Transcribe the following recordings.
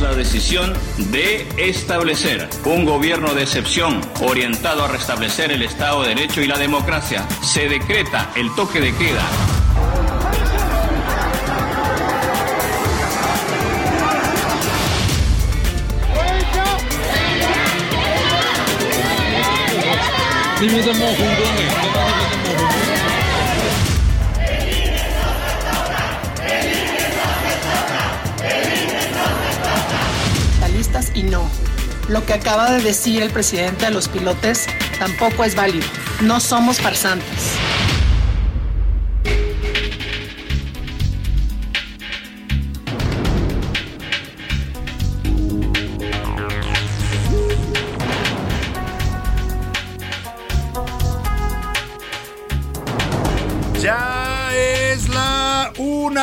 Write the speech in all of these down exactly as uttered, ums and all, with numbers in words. La decisión de establecer un gobierno de excepción orientado a restablecer el Estado de Derecho y la democracia. Se decreta el toque de queda. Y no, lo que acaba de decir el presidente de los pilotes tampoco es válido. No somos farsantes.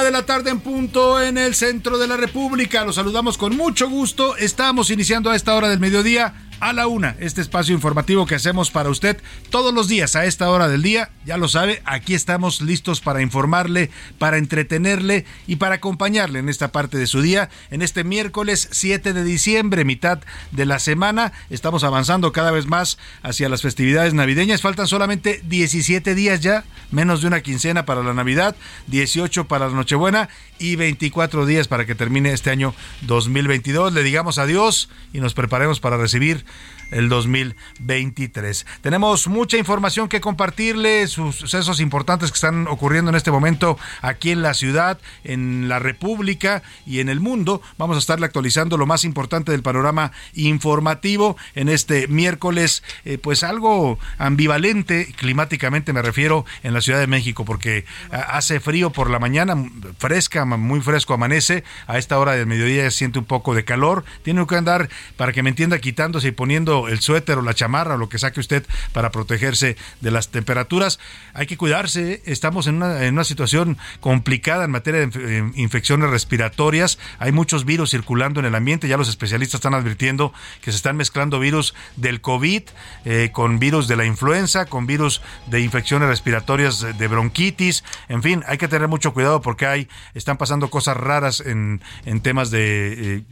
De la tarde en punto en el centro de la República. Los saludamos con mucho gusto. Estamos iniciando a esta hora del mediodía A la Una, este espacio informativo que hacemos para usted todos los días a esta hora del día. Ya lo sabe, aquí estamos listos para informarle, para entretenerle y para acompañarle en esta parte de su día. En este miércoles siete de diciembre, mitad de la semana, estamos avanzando cada vez más hacia las festividades navideñas. Faltan solamente diecisiete días ya, menos de una quincena para la Navidad, dieciocho para la Nochebuena y veinticuatro días para que termine este año dos mil veintidós. Le digamos adiós y nos preparemos para recibir el dos mil veintitrés. Tenemos mucha información que compartirle, sus sucesos importantes que están ocurriendo en este momento aquí en la ciudad, en la República y en el mundo. Vamos a estarle actualizando lo más importante del panorama informativo en este miércoles, eh, pues algo ambivalente, climáticamente me refiero, en la Ciudad de México, porque hace frío por la mañana, fresca, muy fresco amanece, a esta hora del mediodía se siente un poco de calor, tiene que andar, para que me entienda, quitándose y poniendo el suéter o la chamarra o lo que saque usted para protegerse de las temperaturas. Hay que cuidarse, estamos en una, en una situación complicada en materia de infecciones respiratorias. Hay muchos virus circulando en el ambiente, ya los especialistas están advirtiendo que se están mezclando virus del COVID eh, con virus de la influenza, con virus de infecciones respiratorias, de bronquitis, en fin, hay que tener mucho cuidado porque hay, están pasando cosas raras en, en temas de eh,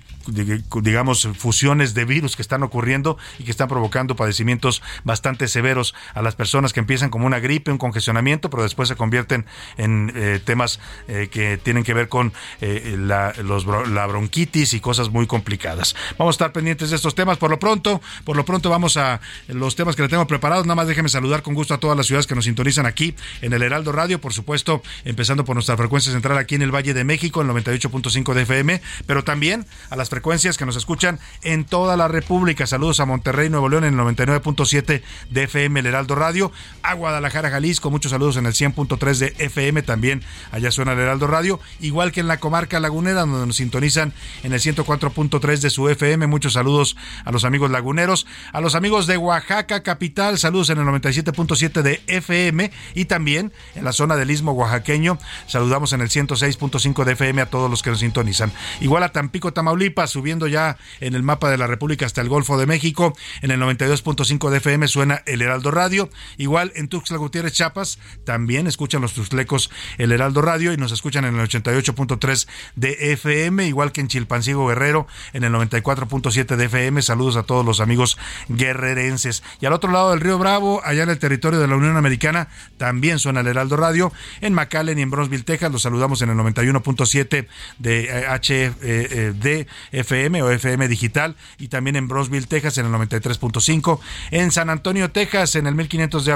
digamos, fusiones de virus que están ocurriendo y que están provocando padecimientos bastante severos a las personas, que empiezan como una gripe, un congestionamiento, pero después se convierten en eh, temas eh, que tienen que ver con eh, la, los, la bronquitis y cosas muy complicadas. Vamos a estar pendientes de estos temas. Por lo pronto, por lo pronto vamos a los temas que le tengo preparados. Nada más déjeme saludar con gusto a todas las ciudades que nos sintonizan aquí en el Heraldo Radio, por supuesto, empezando por nuestra frecuencia central aquí en el Valle de México, el noventa y ocho punto cinco de F M, pero también a las frecuencias que nos escuchan en toda la República. Saludos a Monterrey, Nuevo León, en el noventa y nueve punto siete de F M, el Heraldo Radio. A Guadalajara, Jalisco, muchos saludos en el cien punto tres de F M, también allá suena el Heraldo Radio. Igual que en la comarca lagunera, donde nos sintonizan en el ciento cuatro punto tres de su F M. Muchos saludos a los amigos laguneros. A los amigos de Oaxaca capital, saludos en el noventa y siete punto siete de F M. Y también en la zona del Istmo oaxaqueño, saludamos en el ciento seis punto cinco de F M a todos los que nos sintonizan. Igual a Tampico, Tamaulipas, subiendo ya en el mapa de la República hasta el Golfo de México, en el noventa y dos punto cinco de F M suena el Heraldo Radio. Igual en Tuxtla Gutiérrez, Chiapas, también escuchan los tuxtlecos el Heraldo Radio y nos escuchan en el ochenta y ocho punto tres de F M, igual que en Chilpancingo, Guerrero, en el noventa y cuatro punto siete de F M. Saludos a todos los amigos guerrerenses. Y al otro lado del Río Bravo, allá en el territorio de la Unión Americana, también suena el Heraldo Radio. En McAllen y en Brownsville, Texas, los saludamos en el noventa y uno punto siete de H D F M o F M Digital, y también en Brownsville, Texas, en el noventa y tres punto cinco. En San Antonio, Texas, en el mil quinientos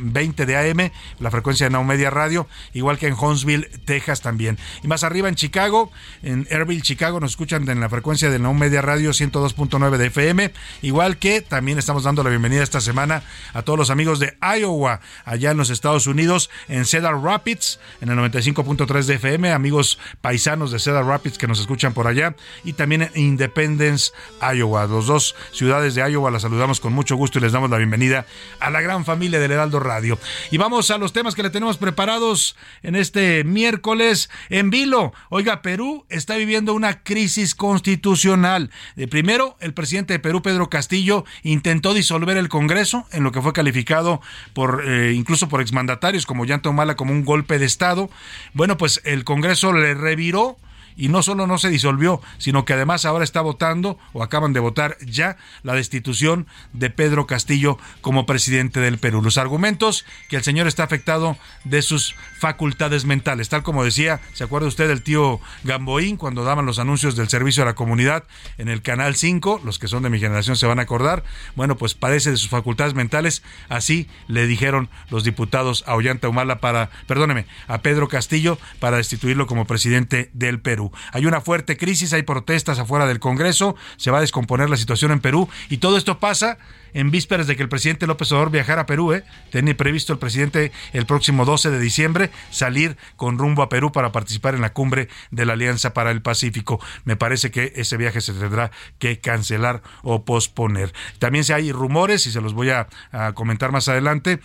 veinte de A M, la frecuencia de Now Media Radio, igual que en Huntsville, Texas también. Y más arriba en Chicago, en Airville, Chicago, nos escuchan en la frecuencia de Now Media Radio ciento dos punto nueve de F M, igual que también estamos dando la bienvenida esta semana a todos los amigos de Iowa, allá en los Estados Unidos, en Cedar Rapids, en el noventa y cinco punto tres de F M, amigos paisanos de Cedar Rapids que nos escuchan por allá, y también en Independence, Iowa. Los dos ciudades de Iowa las saludamos con mucho gusto y les damos la bienvenida a la gran familia del Heraldo Radio. Y vamos a los temas que le tenemos preparados en este miércoles en vilo. Oiga, Perú está viviendo una crisis constitucional. Eh, primero, el presidente de Perú, Pedro Castillo, intentó disolver el Congreso, en lo que fue calificado por eh, incluso por exmandatarios como Humala como un golpe de Estado. Bueno, pues el Congreso le reviró y no solo no se disolvió, sino que además ahora está votando, o acaban de votar ya, la destitución de Pedro Castillo como presidente del Perú. Los argumentos: que el señor está afectado de sus facultades mentales, tal como decía, ¿se acuerda usted del tío Gamboín cuando daban los anuncios del servicio a la comunidad en el Canal cinco? Los que son de mi generación se van a acordar. Bueno, pues padece de sus facultades mentales, así le dijeron los diputados a Ollanta Humala para, perdóneme, a Pedro Castillo para destituirlo como presidente del Perú. Hay una fuerte crisis, hay protestas afuera del Congreso, se va a descomponer la situación en Perú, y todo esto pasa en vísperas de que el presidente López Obrador viajara a Perú. ¿eh? Tenía previsto el presidente el próximo doce de diciembre salir con rumbo a Perú para participar en la cumbre de la Alianza para el Pacífico. Me parece que ese viaje se tendrá que cancelar o posponer. También si hay rumores, y se los voy a, a comentar más adelante,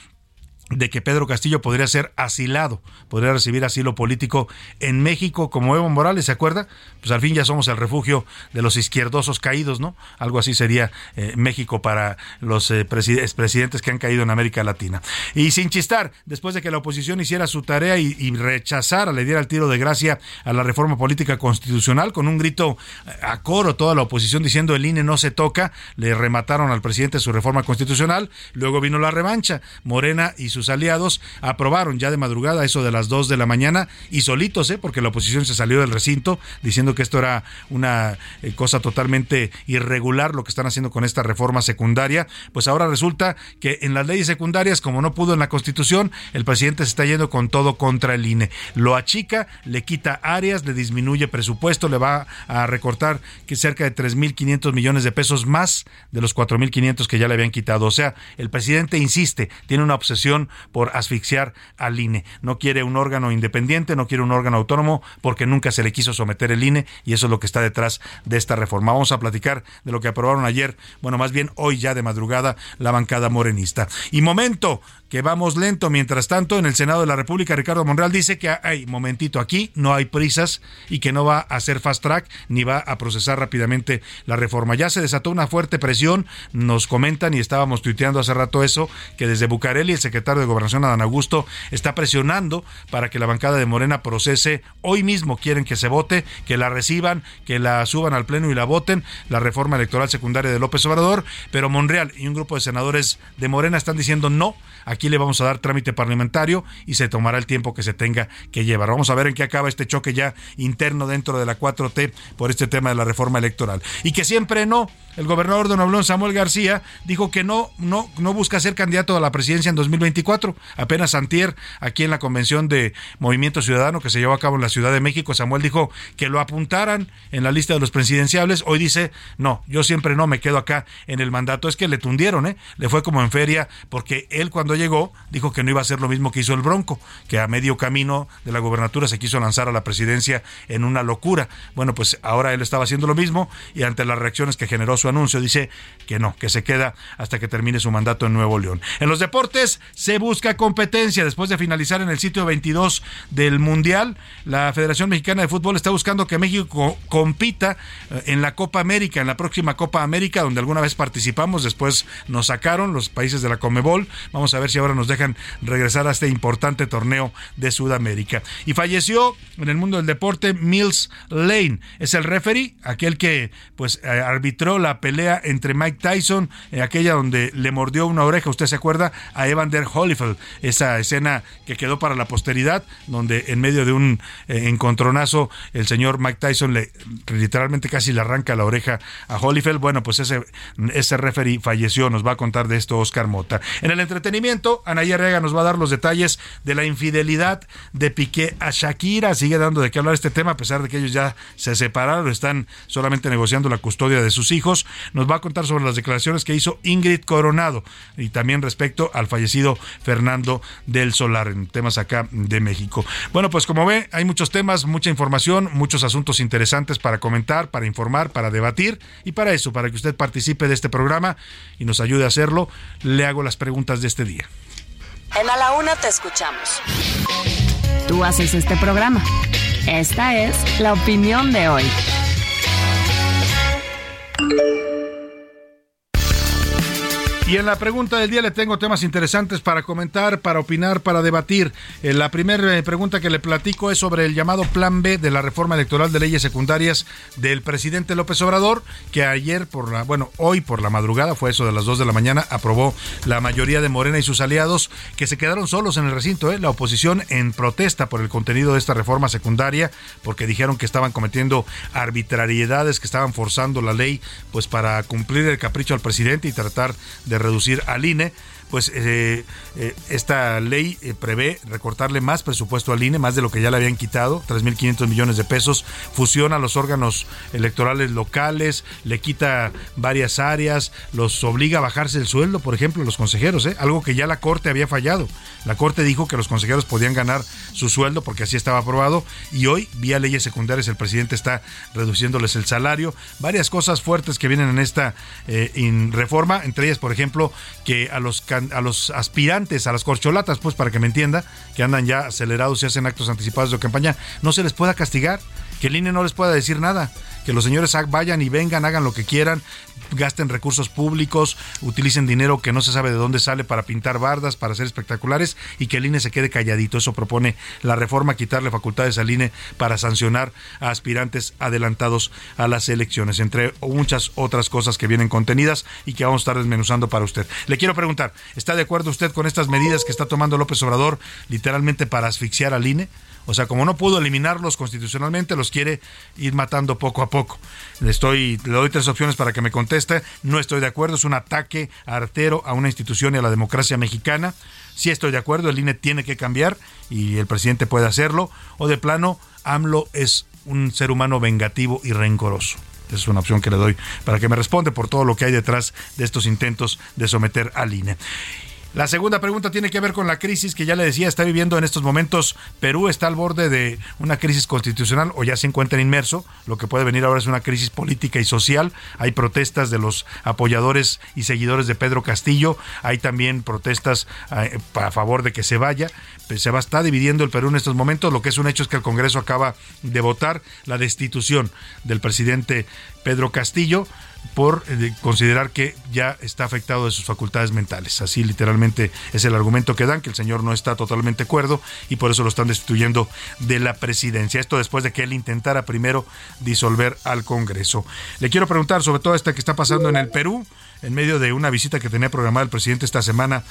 de que Pedro Castillo podría ser asilado, podría recibir asilo político en México, como Evo Morales, ¿se acuerda? Pues al fin ya somos el refugio de los izquierdosos caídos, ¿no? Algo así sería eh, México para los eh, expresidentes que han caído en América Latina. Y sin chistar, después de que la oposición hiciera su tarea y, y rechazara, le diera el tiro de gracia a la reforma política constitucional, con un grito a coro toda la oposición diciendo el I N E no se toca, le remataron al presidente su reforma constitucional. Luego vino la revancha. Morena y sus aliados aprobaron ya de madrugada, eso de las dos de la mañana, y solitos, ¿eh? porque la oposición se salió del recinto diciendo que esto era una eh, cosa totalmente irregular lo que están haciendo con esta reforma secundaria. Pues ahora resulta que en las leyes secundarias, como no pudo en la Constitución, el presidente se está yendo con todo contra el I N E. Lo achica, le quita áreas, le disminuye presupuesto, le va a recortar que cerca de tres mil quinientos millones de pesos más de los cuatro mil quinientos que ya le habían quitado. O sea, el presidente insiste, tiene una obsesión por asfixiar al I N E. No quiere un órgano independiente, no quiere un órgano autónomo, porque nunca se le quiso someter el I N E, y eso es lo que está detrás de esta reforma. Vamos a platicar de lo que aprobaron ayer, bueno, más bien hoy ya de madrugada, la bancada morenista. Y momento que vamos lento. Mientras tanto, en el Senado de la República, Ricardo Monreal dice que hay momentito aquí, no hay prisas, y que no va a hacer fast track ni va a procesar rápidamente la reforma. Ya se desató una fuerte presión, nos comentan, y estábamos tuiteando hace rato eso, que desde Bucareli el secretario de Gobernación, Adán Augusto, está presionando para que la bancada de Morena procese hoy mismo. Quieren que se vote, que la reciban, que la suban al Pleno y la voten, la reforma electoral secundaria de López Obrador. Pero Monreal y un grupo de senadores de Morena están diciendo no, aquí le vamos a dar trámite parlamentario y se tomará el tiempo que se tenga que llevar. Vamos a ver en qué acaba este choque ya interno dentro de la cuatro T por este tema de la reforma electoral. Y que siempre no, el gobernador de Nuevo León, Samuel García, dijo que no, no, no busca ser candidato a la presidencia en dos mil veinticuatro. Apenas antier, aquí en la convención de Movimiento Ciudadano que se llevó a cabo en la Ciudad de México, Samuel dijo que lo apuntaran en la lista de los presidenciables. Hoy dice, no, yo siempre no, me quedo acá en el mandato. Es que le tundieron, ¿eh? Le fue como en feria, porque él cuando llegó negó, dijo que no iba a hacer lo mismo que hizo el Bronco, que a medio camino de la gubernatura se quiso lanzar a la presidencia en una locura. Bueno, pues ahora él estaba haciendo lo mismo y ante las reacciones que generó su anuncio dice que no, que se queda hasta que termine su mandato en Nuevo León. En los deportes se busca competencia. Después de finalizar en el sitio veintidós del Mundial, la Federación Mexicana de Fútbol está buscando que México compita en la Copa América, en la próxima Copa América, donde alguna vez participamos, después nos sacaron los países de la Conmebol. Vamos a ver si ahora nos dejan regresar a este importante torneo de Sudamérica. Y falleció en el mundo del deporte Mills Lane, es el referee, aquel que pues arbitró la pelea entre Mike Tyson, aquella donde le mordió una oreja, usted se acuerda, a Evander Holyfield, esa escena que quedó para la posteridad, donde en medio de un encontronazo el señor Mike Tyson le literalmente casi le arranca la oreja a Holyfield. Bueno, pues ese, ese referee falleció, nos va a contar de esto Oscar Mota. En el entretenimiento, Anaya Rega nos va a dar los detalles de la infidelidad de Piqué a Shakira. Sigue dando de qué hablar este tema, a pesar de que ellos ya se separaron, están solamente negociando la custodia de sus hijos. Nos va a contar sobre las declaraciones que hizo Ingrid Coronado y también respecto al fallecido Fernando del Solar, en temas acá de México. Bueno, pues como ve, hay muchos temas, mucha información, muchos asuntos interesantes para comentar, para informar, para debatir, y para eso, para que usted participe de este programa y nos ayude a hacerlo, le hago las preguntas de este día. En A la Una te escuchamos. Tú haces este programa. Esta es la opinión de hoy. Y en la pregunta del día le tengo temas interesantes para comentar, para opinar, para debatir. Eh, la primera pregunta que le platico es sobre el llamado Plan B de la reforma electoral de leyes secundarias del presidente López Obrador, que ayer por la, bueno, hoy por la madrugada, fue eso de las dos de la mañana, aprobó la mayoría de Morena y sus aliados, que se quedaron solos en el recinto, ¿eh? La oposición en protesta por el contenido de esta reforma secundaria, porque dijeron que estaban cometiendo arbitrariedades, que estaban forzando la ley, pues para cumplir el capricho al presidente y tratar de de reducir al I N E. Pues eh, eh, esta ley eh, prevé recortarle más presupuesto al I N E, más de lo que ya le habían quitado, tres mil quinientos millones de pesos, fusiona los órganos electorales locales, le quita varias áreas, los obliga a bajarse el sueldo, por ejemplo, los consejeros, ¿eh? Algo que ya la Corte había fallado. La Corte dijo que los consejeros podían ganar su sueldo porque así estaba aprobado, y hoy, vía leyes secundarias, el presidente está reduciéndoles el salario. Varias cosas fuertes que vienen en esta eh, in reforma, entre ellas, por ejemplo, que a los candidatos a los aspirantes, a las corcholatas, pues para que me entienda, que andan ya acelerados y hacen actos anticipados de campaña, no se les pueda castigar, que el I N E no les pueda decir nada, que los señores vayan y vengan, hagan lo que quieran, gasten recursos públicos, utilicen dinero que no se sabe de dónde sale para pintar bardas, para hacer espectaculares, y que el I N E se quede calladito. Eso propone la reforma, quitarle facultades al I N E para sancionar a aspirantes adelantados a las elecciones, entre muchas otras cosas que vienen contenidas y que vamos a estar desmenuzando para usted. Le quiero preguntar, ¿está de acuerdo usted con estas medidas que está tomando López Obrador literalmente para asfixiar al I N E? O sea, como no pudo eliminarlos constitucionalmente, los quiere ir matando poco a poco. Le, estoy, le doy tres opciones para que me conteste. No estoy de acuerdo, es un ataque artero a una institución y a la democracia mexicana. Sí estoy de acuerdo, el I N E tiene que cambiar y el presidente puede hacerlo. O de plano, AMLO es un ser humano vengativo y rencoroso. Esa es una opción que le doy para que me responde por todo lo que hay detrás de estos intentos de someter al I N E. La segunda pregunta tiene que ver con la crisis que ya le decía está viviendo en estos momentos. Perú está al borde de una crisis constitucional o ya se encuentra inmerso. Lo que puede venir ahora es una crisis política y social. Hay protestas de los apoyadores y seguidores de Pedro Castillo. Hay también protestas a favor de que se vaya. Se va a estar dividiendo el Perú en estos momentos. Lo que es un hecho es que el Congreso acaba de votar la destitución del presidente Pedro Castillo por considerar que ya está afectado de sus facultades mentales. Así literalmente es el argumento que dan, que el señor no está totalmente cuerdo y por eso lo están destituyendo de la presidencia. Esto después de que él intentara primero disolver al Congreso. Le quiero preguntar sobre todo esta que está pasando en el Perú, en medio de una visita que tenía programada el presidente esta semana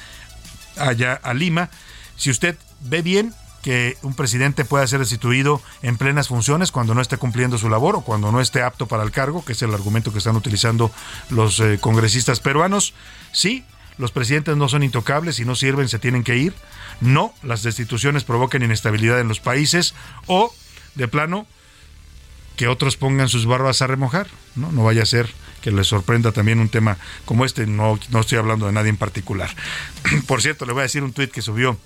allá a Lima. Si usted ve bien que un presidente pueda ser destituido en plenas funciones cuando no esté cumpliendo su labor o cuando no esté apto para el cargo, que es el argumento que están utilizando los eh, congresistas peruanos. Sí, los presidentes no son intocables, si no sirven se tienen que ir. No, las destituciones provocan inestabilidad en los países. O, de plano, que otros pongan sus barbas a remojar, ¿no? No vaya a ser que les sorprenda también un tema como este. No, no estoy hablando de nadie en particular. Por cierto, le voy a decir un tuit que subió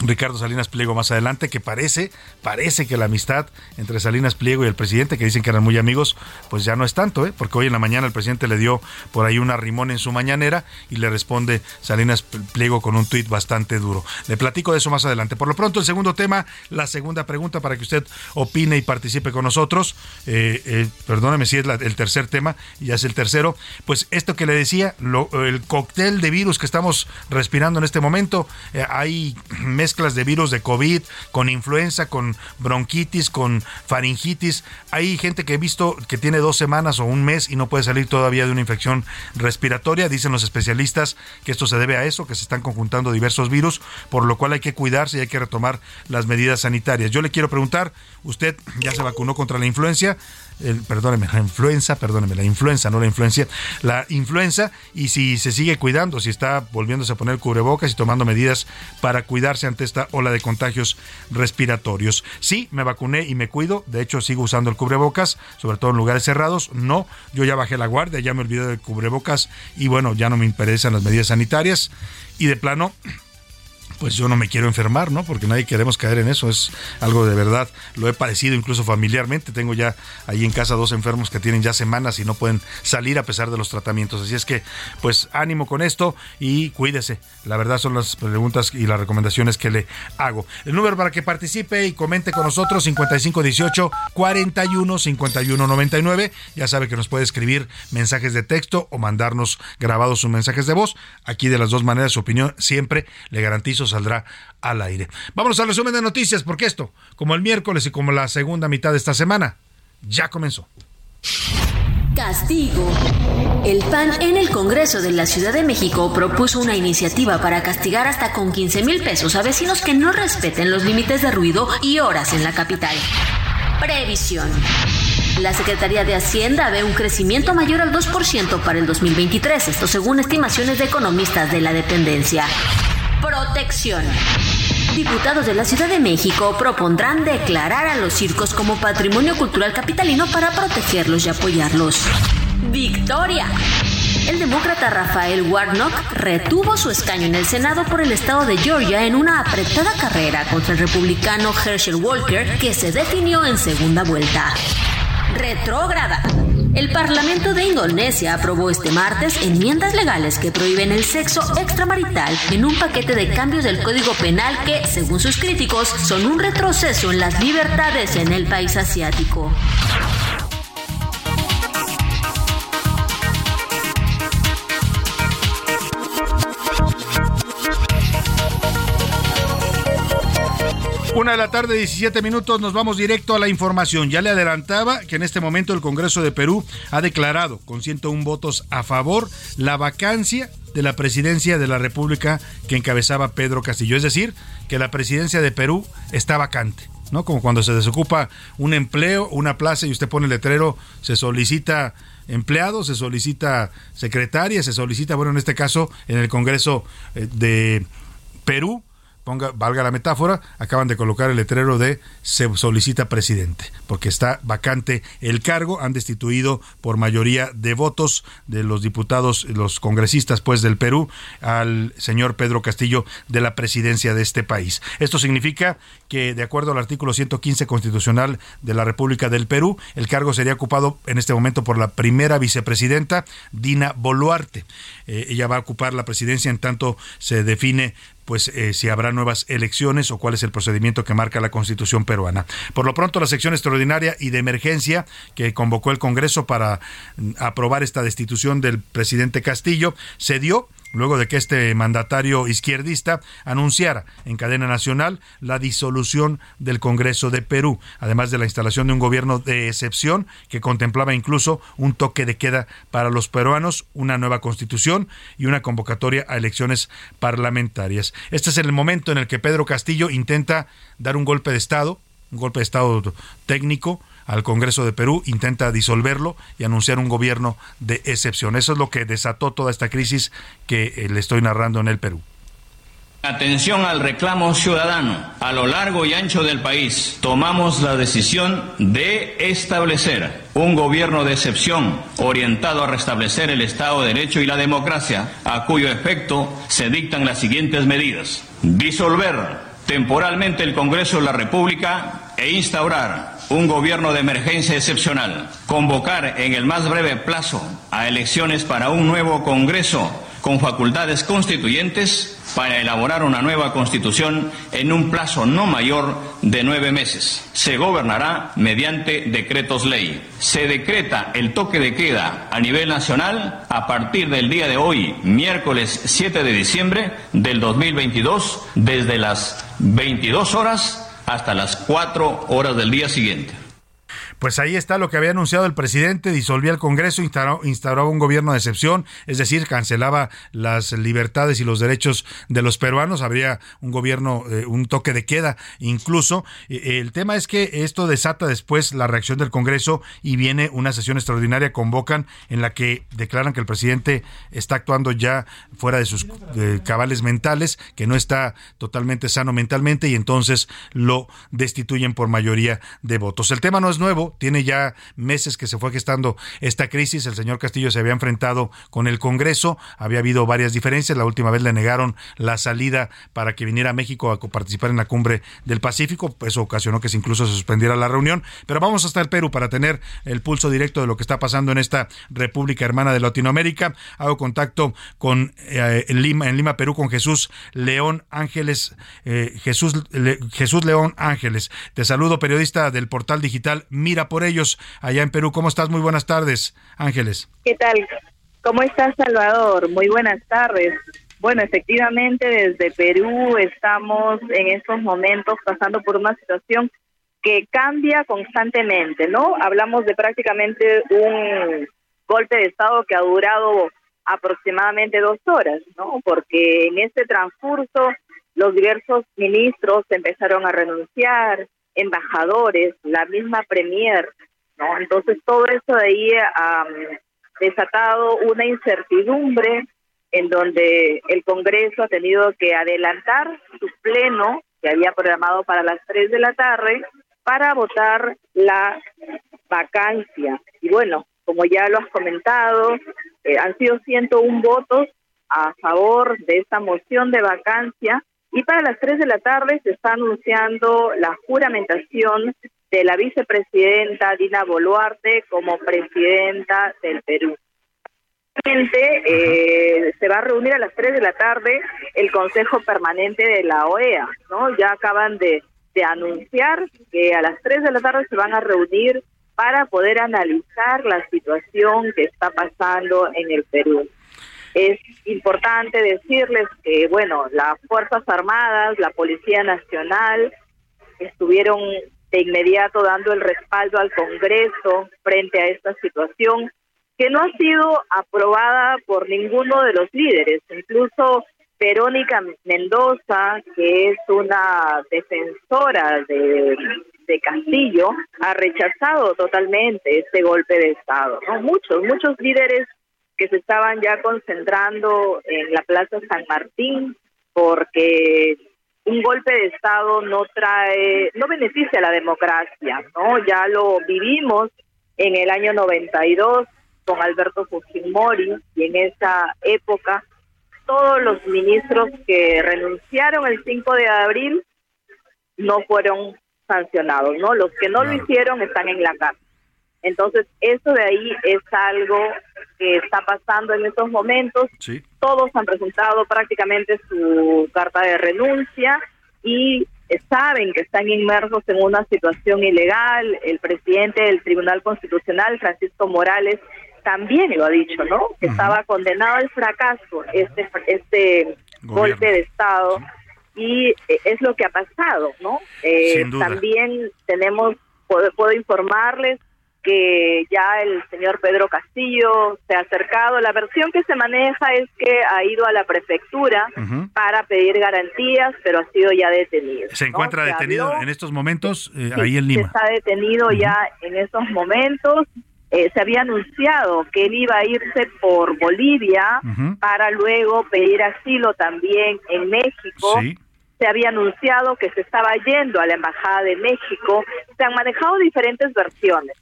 Ricardo Salinas Pliego más adelante, que parece, parece que la amistad entre Salinas Pliego y el presidente, que dicen que eran muy amigos, pues ya no es tanto, ¿eh? Porque hoy en la mañana el presidente le dio por ahí una rimón en su mañanera y le responde Salinas Pliego con un tuit bastante duro. Le platico de eso más adelante. Por lo pronto, el segundo tema, la segunda pregunta para que usted opine y participe con nosotros. Eh, eh, perdóname si es la, el tercer tema, ya es el tercero. Pues esto que le decía, lo, el cóctel de virus que estamos respirando en este momento, eh, hay mezclas de virus de COVID, con influenza, con bronquitis, con faringitis. Hay gente que he visto que tiene dos semanas o un mes y no puede salir todavía de una infección respiratoria. Dicen los especialistas que esto se debe a eso, que se están conjuntando diversos virus, por lo cual hay que cuidarse y hay que retomar las medidas sanitarias. Yo le quiero preguntar, ¿usted ya se vacunó contra la influenza? El, perdóneme, la influenza, perdóneme, la influenza, no la influencia, la influenza, y si se sigue cuidando, si está volviéndose a poner cubrebocas y tomando medidas para cuidarse ante esta ola de contagios respiratorios. Sí, me vacuné y me cuido, de hecho sigo usando el cubrebocas, sobre todo en lugares cerrados. No, yo ya bajé la guardia, ya me olvidé del cubrebocas y bueno, ya no me interesan las medidas sanitarias y de plano, pues yo no me quiero enfermar, ¿no? Porque nadie queremos caer en eso, es algo de verdad, lo he padecido incluso familiarmente, tengo ya ahí en casa dos enfermos que tienen ya semanas y no pueden salir a pesar de los tratamientos, así es que pues ánimo con esto y cuídese, la verdad son las preguntas y las recomendaciones que le hago. El número para que participe y comente con nosotros, cincuenta y cinco dieciocho cuarenta y uno cincuenta y uno noventa y nueve, ya sabe que nos puede escribir mensajes de texto o mandarnos grabados sus mensajes de voz, aquí de las dos maneras su opinión siempre, le garantizo, saldrá al aire. Vámonos al resumen de noticias, porque esto, como el miércoles y como la segunda mitad de esta semana, ya comenzó. Castigo. El P A N en el Congreso de la Ciudad de México propuso una iniciativa para castigar hasta con quince mil pesos a vecinos que no respeten los límites de ruido y horas en la capital. Previsión. La Secretaría de Hacienda ve un crecimiento mayor al dos por ciento para el dos mil veintitrés, esto según estimaciones de economistas de la dependencia. Protección. Diputados de la Ciudad de México propondrán declarar a los circos como patrimonio cultural capitalino para protegerlos y apoyarlos. Victoria. El demócrata Raphael Warnock retuvo su escaño en el Senado por el estado de Georgia en una apretada carrera contra el republicano Herschel Walker, que se definió en segunda vuelta. Retrógrada. El Parlamento de Indonesia aprobó este martes enmiendas legales que prohíben el sexo extramarital en un paquete de cambios del Código Penal que, según sus críticos, son un retroceso en las libertades en el país asiático. Una de la tarde, diecisiete minutos, nos vamos directo a la información. Ya le adelantaba que en este momento el Congreso de Perú ha declarado con ciento un votos a favor la vacancia de la presidencia de la República que encabezaba Pedro Castillo. Es decir, que la presidencia de Perú está vacante, ¿no? Como cuando se desocupa un empleo, una plaza y usted pone el letrero, se solicita empleado, se solicita secretaria, se solicita, bueno, en este caso, en el Congreso de Perú, Ponga, valga la metáfora, acaban de colocar el letrero de se solicita presidente, porque está vacante el cargo, han destituido por mayoría de votos de los diputados, los congresistas pues del Perú, al señor Pedro Castillo de la presidencia de este país. Esto significa que de acuerdo al artículo ciento quince constitucional de la República del Perú, el cargo sería ocupado en este momento por la primera vicepresidenta Dina Boluarte. Eh, ella va a ocupar la presidencia en tanto se define pues eh, si habrá nuevas elecciones o cuál es el procedimiento que marca la Constitución peruana. Por lo pronto, la sección extraordinaria y de emergencia que convocó el Congreso para aprobar esta destitución del presidente Castillo se dio luego de que este mandatario izquierdista anunciara en cadena nacional la disolución del Congreso de Perú, además de la instalación de un gobierno de excepción que contemplaba incluso un toque de queda para los peruanos, una nueva constitución y una convocatoria a elecciones parlamentarias. Este es el momento en el que Pedro Castillo intenta dar un golpe de Estado, un golpe de Estado técnico, al Congreso de Perú, intenta disolverlo y anunciar un gobierno de excepción. Eso es lo que desató toda esta crisis que le estoy narrando en el Perú. Atención al reclamo ciudadano. A lo largo y ancho del país, tomamos la decisión de establecer un gobierno de excepción orientado a restablecer el Estado de Derecho y la democracia, a cuyo efecto se dictan las siguientes medidas. Disolver temporalmente el Congreso de la República e instaurar un gobierno de emergencia excepcional. Convocar en el más breve plazo a elecciones para un nuevo Congreso con facultades constituyentes para elaborar una nueva Constitución en un plazo no mayor de nueve meses. Se gobernará mediante decretos ley. Se decreta el toque de queda a nivel nacional a partir del día de hoy, miércoles siete de diciembre del dos mil veintidós, desde las veintidós horas hasta las cuatro horas del día siguiente. Pues ahí está lo que había anunciado el presidente: disolvía el Congreso, instauró, instauraba un gobierno de excepción, es decir, cancelaba las libertades y los derechos de los peruanos, habría un gobierno, eh, un toque de queda incluso. Eh, el tema es que esto desata después la reacción del Congreso y viene una sesión extraordinaria, convocan, en la que declaran que el presidente está actuando ya fuera de sus eh, cabales mentales, que no está totalmente sano mentalmente, y entonces lo destituyen por mayoría de votos. El tema no es nuevo. Tiene ya meses que se fue gestando esta crisis. El señor Castillo se había enfrentado con el Congreso, había habido varias diferencias. La última vez le negaron la salida para que viniera a México a participar en la cumbre del Pacífico. Eso ocasionó que se incluso suspendiera la reunión. Pero vamos hasta el Perú para tener el pulso directo de lo que está pasando en esta república hermana de Latinoamérica. Hago contacto con eh, en Lima, en Lima, Perú, con Jesús León Ángeles. Eh, Jesús, Le, Jesús León Ángeles. Te saludo, periodista del portal digital Mira por ellos, allá en Perú. ¿Cómo estás? Muy buenas tardes, Ángeles. ¿Qué tal? ¿Cómo estás, Salvador? Muy buenas tardes. Bueno, efectivamente, desde Perú estamos en estos momentos pasando por una situación que cambia constantemente, ¿no? Hablamos de prácticamente un golpe de Estado que ha durado aproximadamente dos horas, ¿no? Porque en este transcurso los diversos ministros empezaron a renunciar, embajadores, la misma premier, ¿no? Entonces todo eso de ahí ha um, desatado una incertidumbre en donde el Congreso ha tenido que adelantar su pleno que había programado para las tres de la tarde para votar la vacancia. Y bueno, como ya lo has comentado, eh, han sido ciento un votos a favor de esta moción de vacancia. Y para las tres de la tarde se está anunciando la juramentación de la vicepresidenta Dina Boluarte como presidenta del Perú. Eh, se va a reunir a las tres de la tarde el Consejo Permanente de la O E A, ¿no? Ya acaban de, de anunciar que a las tres de la tarde se van a reunir para poder analizar la situación que está pasando en el Perú. Es importante decirles que, bueno, las Fuerzas Armadas, la Policía Nacional, estuvieron de inmediato dando el respaldo al Congreso frente a esta situación, que no ha sido aprobada por ninguno de los líderes. Incluso Verónica Mendoza, que es una defensora de, de Castillo, ha rechazado totalmente este golpe de Estado, ¿no? Muchos, muchos líderes que se estaban ya concentrando en la Plaza San Martín, porque un golpe de Estado no trae, no beneficia a la democracia, ¿no? Ya lo vivimos en el año noventa y dos con Alberto Fujimori, y en esa época todos los ministros que renunciaron el cinco de abril no fueron sancionados, ¿no? Los que no lo hicieron están en la cárcel. Entonces, eso de ahí es algo que está pasando en estos momentos. Sí. Todos han presentado prácticamente su carta de renuncia y saben que están inmersos en una situación ilegal. El presidente del Tribunal Constitucional, Francisco Morales, también lo ha dicho, ¿no? Que uh-huh. estaba condenado al fracaso este, este golpe de Estado. Sí. Y es lo que ha pasado, ¿no? Eh, Sin duda. También tenemos, puedo, puedo informarles que ya el señor Pedro Castillo se ha acercado. La versión que se maneja es que ha ido a la prefectura uh-huh. para pedir garantías, pero ha sido ya detenido. ¿Se encuentra ¿no? detenido se habló, en estos momentos eh, sí, ahí en Lima? Se está detenido uh-huh. ya en estos momentos. Eh, se había anunciado que él iba a irse por Bolivia uh-huh. para luego pedir asilo también en México. Sí. Se había anunciado que se estaba yendo a la Embajada de México. Se han manejado diferentes versiones,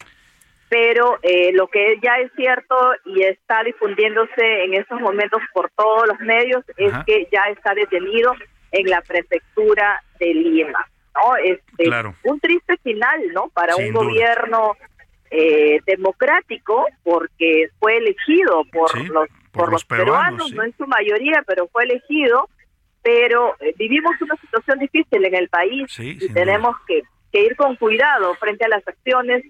pero eh, lo que ya es cierto y está difundiéndose en estos momentos por todos los medios es uh-huh. que ya está detenido en la prefectura de Lima. No, este, claro. Un triste final, ¿no? Para Sin un duda. gobierno... Eh, democrático, porque fue elegido por sí, los por, por los peruanos, peruanos sí. no en su mayoría, pero fue elegido, pero eh, vivimos una situación difícil en el país sí, y tenemos que, que ir con cuidado frente a las acciones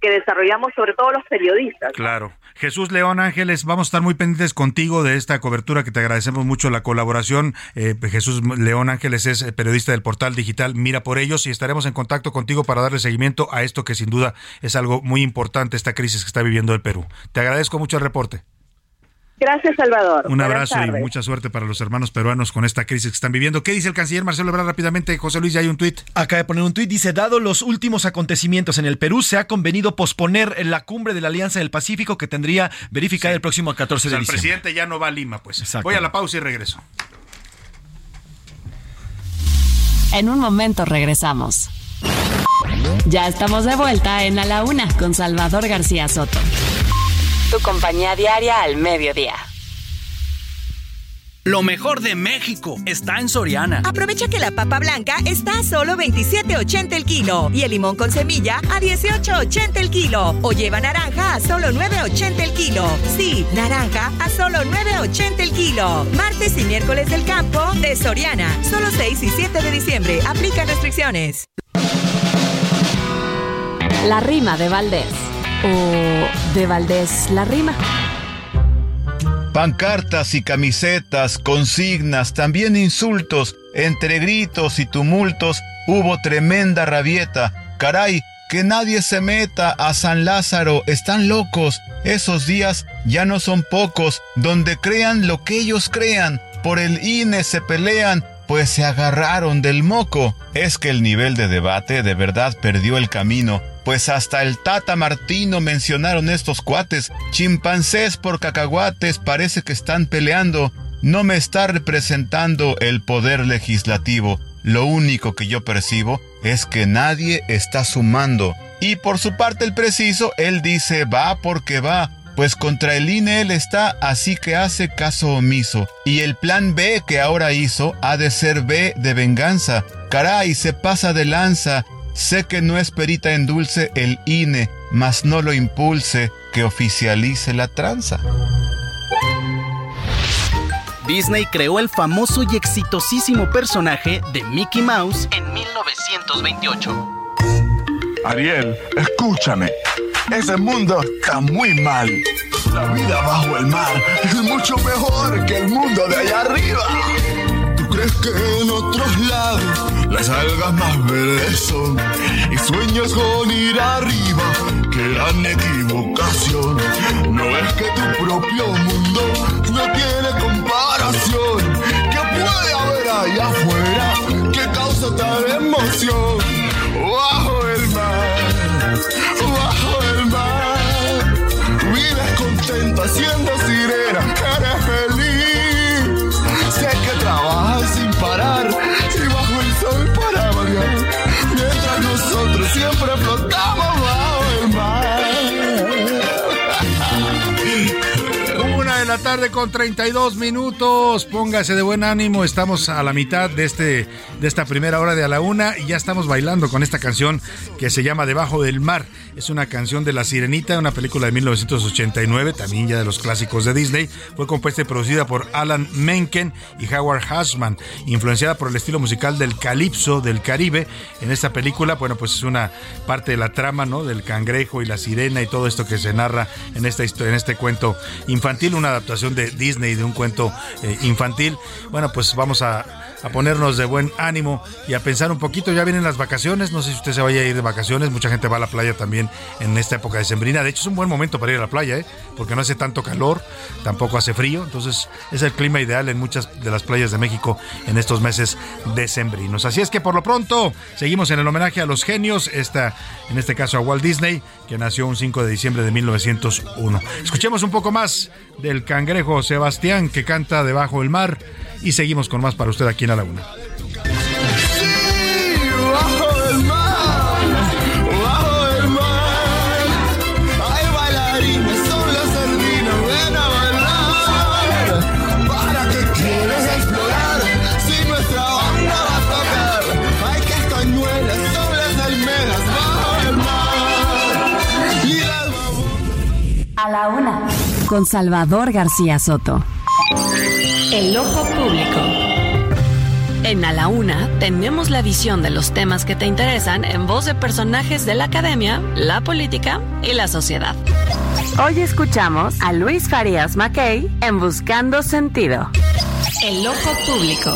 que desarrollamos, sobre todo los periodistas. Claro. Jesús León Ángeles, vamos a estar muy pendientes contigo de esta cobertura, que te agradecemos mucho la colaboración. Eh, Jesús León Ángeles es periodista del portal digital Mira por Ellos, y estaremos en contacto contigo para darle seguimiento a esto que sin duda es algo muy importante, esta crisis que está viviendo el Perú. Te agradezco mucho el reporte. Gracias, Salvador. Un abrazo y mucha suerte para los hermanos peruanos con esta crisis que están viviendo. ¿Qué dice el canciller Marcelo Ebrard rápidamente? José Luis, ya hay un tuit. Acaba de poner un tuit. Dice, dado los últimos acontecimientos en el Perú, se ha convenido posponer la cumbre de la Alianza del Pacífico, que tendría verificada sí. el próximo catorce o sea, de diciembre. El presidente ya no va a Lima, pues. Exacto. Voy a la pausa y regreso. En un momento regresamos. Ya estamos de vuelta en A la Una con Salvador García Soto. Tu compañía diaria al mediodía. Lo mejor de México está en Soriana. Aprovecha que la papa blanca está a solo veintisiete ochenta el kilo y el limón con semilla a dieciocho ochenta el kilo. O lleva naranja a solo nueve ochenta el kilo. Sí, naranja a solo nueve ochenta el kilo. Martes y miércoles del campo de Soriana. Solo seis y siete de diciembre. Aplica restricciones. La rima de Valdés. O de Valdés la rima. Pancartas y camisetas, consignas, también insultos, entre gritos y tumultos, hubo tremenda rabieta. Caray, que nadie se meta a San Lázaro, están locos. Esos días ya no son pocos, donde crean lo que ellos crean, por el I N E se pelean, pues se agarraron del moco. Es que el nivel de debate de verdad perdió el camino. Pues hasta el Tata Martino mencionaron estos cuates. Chimpancés por cacahuates, parece que están peleando. No me está representando el poder legislativo. Lo único que yo percibo es que nadie está sumando. Y por su parte el preciso, él dice va porque va. Pues contra el I N E él está, así que hace caso omiso. Y el plan B que ahora hizo ha de ser B de venganza. Caray, se pasa de lanza. Sé que no es perita en dulce el I N E, mas no lo impulse, que oficialice la tranza. Disney creó el famoso y exitosísimo personaje de Mickey Mouse en mil novecientos veintiocho. Ariel, escúchame. Ese mundo está muy mal. La vida bajo el mar es mucho mejor que el mundo de allá arriba. ¿Tú crees que en otros lados las algas más verdes son y sueños con ir arriba? ¡Qué gran equivocación! No es que tu propio mundo no tiene comparación. ¿Qué puede haber allá afuera que causa tal emoción? ¡Bajo el mar! ¡Bajo el mar! Vives contenta siendo sirena. ¡Eres feliz! Sé que trabajas sin parar y bajo para variar, mientras nosotros siempre flotamos bajo el mar. Una de la tarde con treinta y dos minutos. Póngase de buen ánimo. Estamos a la mitad de este de esta primera hora de A la Una y ya estamos bailando con esta canción que se llama Debajo del Mar. Es una canción de La Sirenita, una película de mil novecientos ochenta y nueve, también ya de los clásicos de Disney. Fue compuesta y producida por Alan Menken y Howard Ashman, influenciada por el estilo musical del calipso del Caribe. En esta película, bueno, pues es una parte de la trama, ¿no?, del cangrejo y la sirena y todo esto que se narra en esta historia, en este cuento infantil, una adaptación de Disney de un cuento eh, infantil. Bueno, pues vamos a a ponernos de buen ánimo y a pensar un poquito. Ya vienen las vacaciones, no sé si usted se vaya a ir de vacaciones, mucha gente va a la playa también en esta época decembrina. De hecho, es un buen momento para ir a la playa, ¿eh? Porque no hace tanto calor, tampoco hace frío, entonces es el clima ideal en muchas de las playas de México en estos meses decembrinos. Así es que por lo pronto seguimos en el homenaje a los genios, esta, en este caso a Walt Disney, que nació un cinco de diciembre de mil novecientos uno. Escuchemos un poco más del Cangrejo Sebastián, que canta Debajo del Mar, y seguimos con más para usted aquí en A la Una. A la Una, con Salvador García Soto. El ojo público. En A la Una tenemos la visión de los temas que te interesan en voz de personajes de la academia, la política y la sociedad. Hoy escuchamos a Luis Farías Mackay en Buscando Sentido. El ojo público.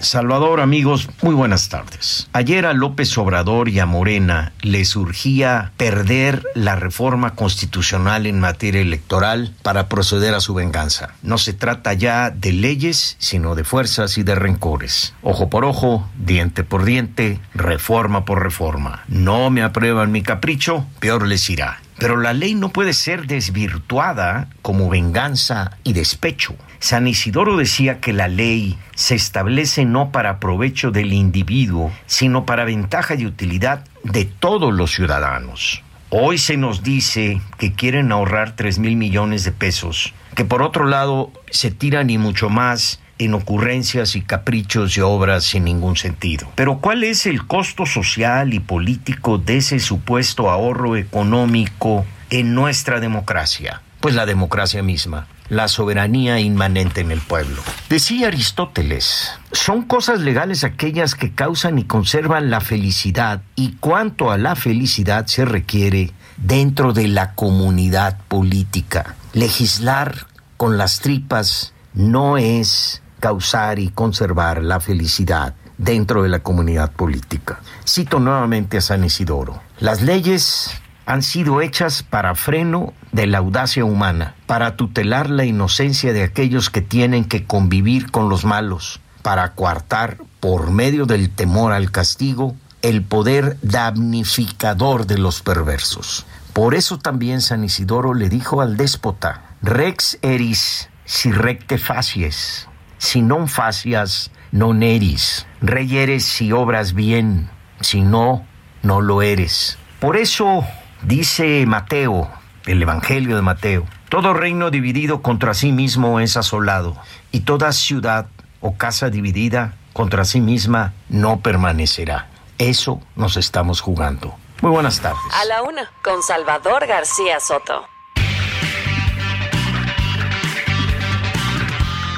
Salvador, amigos, muy buenas tardes. Ayer a López Obrador y a Morena les urgía perder la reforma constitucional en materia electoral para proceder a su venganza. No se trata ya de leyes, sino de fuerzas y de rencores. Ojo por ojo, diente por diente, reforma por reforma. No me aprueban mi capricho, peor les irá. Pero la ley no puede ser desvirtuada como venganza y despecho. San Isidoro decía que la ley se establece no para provecho del individuo, sino para ventaja y utilidad de todos los ciudadanos. Hoy se nos dice que quieren ahorrar tres mil millones de pesos, que por otro lado se tiran y mucho más en ocurrencias y caprichos y obras sin ningún sentido. Pero ¿cuál es el costo social y político de ese supuesto ahorro económico en nuestra democracia? Pues la democracia misma, la soberanía inmanente en el pueblo. Decía Aristóteles, son cosas legales aquellas que causan y conservan la felicidad, y cuanto a la felicidad se requiere dentro de la comunidad política. Legislar con las tripas no es causar y conservar la felicidad dentro de la comunidad política. Cito nuevamente a San Isidoro. Las leyes han sido hechas para freno de la audacia humana, para tutelar la inocencia de aquellos que tienen que convivir con los malos, para coartar, por medio del temor al castigo, el poder damnificador de los perversos. Por eso también San Isidoro le dijo al déspota, «Rex eris, si recte facies, si non facias, non eris. Rey eres si obras bien, si no, no lo eres». Por eso dice Mateo, el Evangelio de Mateo, todo reino dividido contra sí mismo es asolado, y toda ciudad o casa dividida contra sí misma no permanecerá. Eso nos estamos jugando. Muy buenas tardes. A la Una, con Salvador García Soto.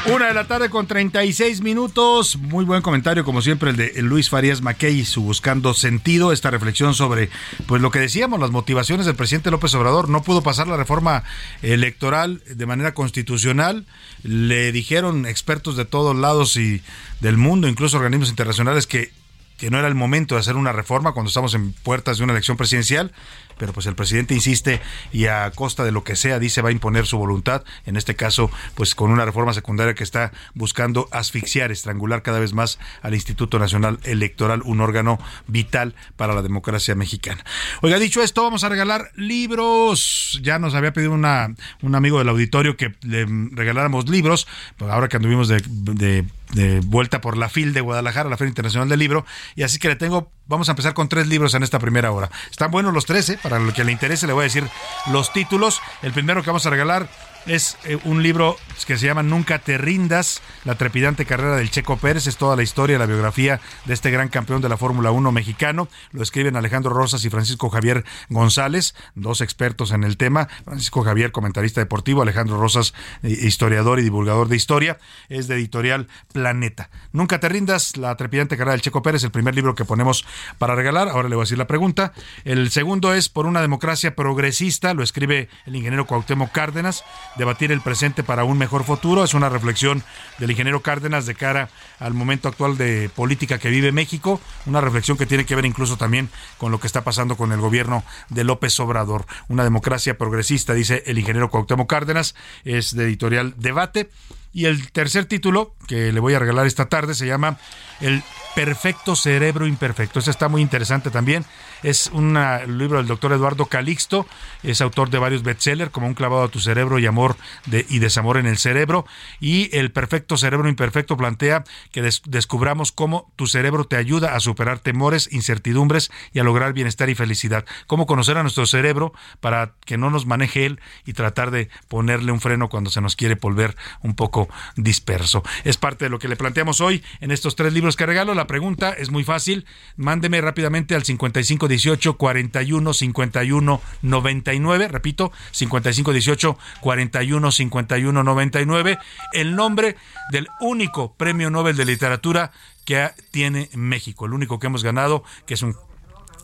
Una de la tarde con treinta y seis minutos. Muy buen comentario, como siempre, el de Luis Farías Mackay, su Buscando Sentido, esta reflexión sobre, pues, lo que decíamos, las motivaciones del presidente López Obrador. No pudo pasar la reforma electoral de manera constitucional. Le dijeron expertos de todos lados y del mundo, incluso organismos internacionales, que que no era el momento de hacer una reforma cuando estamos en puertas de una elección presidencial, pero pues el presidente insiste y a costa de lo que sea, dice, va a imponer su voluntad, en este caso, pues con una reforma secundaria que está buscando asfixiar, estrangular cada vez más al Instituto Nacional Electoral, un órgano vital para la democracia mexicana. Oiga, dicho esto, vamos a regalar libros. Ya nos había pedido una, un amigo del auditorio que le regaláramos libros, ahora que anduvimos de... de de vuelta por la FIL de Guadalajara, la Feria Internacional del Libro, y así que le tengo, vamos a empezar con tres libros en esta primera hora. Están buenos los tres, ¿eh? Para lo que le interese le voy a decir los títulos. El primero que vamos a regalar es eh, un libro que se llama Nunca te rindas, la trepidante carrera del Checo Pérez. Es toda la historia, la biografía de este gran campeón de la Fórmula uno mexicano. Lo escriben Alejandro Rosas y Francisco Javier González, dos expertos en el tema. Francisco Javier, comentarista deportivo, Alejandro Rosas, eh, historiador y divulgador de historia. Es de Editorial Planeta. Nunca te rindas, la trepidante carrera del Checo Pérez, el primer libro que ponemos para regalar. Ahora le voy a decir la pregunta. El segundo es por una democracia progresista, lo escribe el ingeniero Cuauhtémoc Cárdenas, debatir el presente para un mejor futuro. Es una reflexión del ingeniero Cárdenas de cara al momento actual de política que vive México, una reflexión que tiene que ver incluso también con lo que está pasando con el gobierno de López Obrador. Una democracia progresista, dice el ingeniero Cuauhtémoc Cárdenas, es de editorial Debate. Y el tercer título que le voy a regalar esta tarde se llama El perfecto cerebro imperfecto. Este está muy interesante también. Es un libro del doctor Eduardo Calixto. Es autor de varios bestsellers como Un clavado a tu cerebro y Amor de, y desamor en el cerebro. Y El perfecto cerebro imperfecto plantea que des, descubramos cómo tu cerebro te ayuda a superar temores, incertidumbres y a lograr bienestar y felicidad. Cómo conocer a nuestro cerebro para que no nos maneje él y tratar de ponerle un freno cuando se nos quiere volver un poco disperso. Es parte de lo que le planteamos hoy en estos tres libros que regalo. La pregunta es muy fácil. Mándeme rápidamente al cincuenta y cinco dieciocho cuarenta y uno cincuenta y uno noventa y nueve. Repito, cincuenta y cinco dieciocho cuarenta y uno cincuenta y uno noventa y nueve. El nombre del único premio Nobel de Literatura que tiene México. El único que hemos ganado, que es un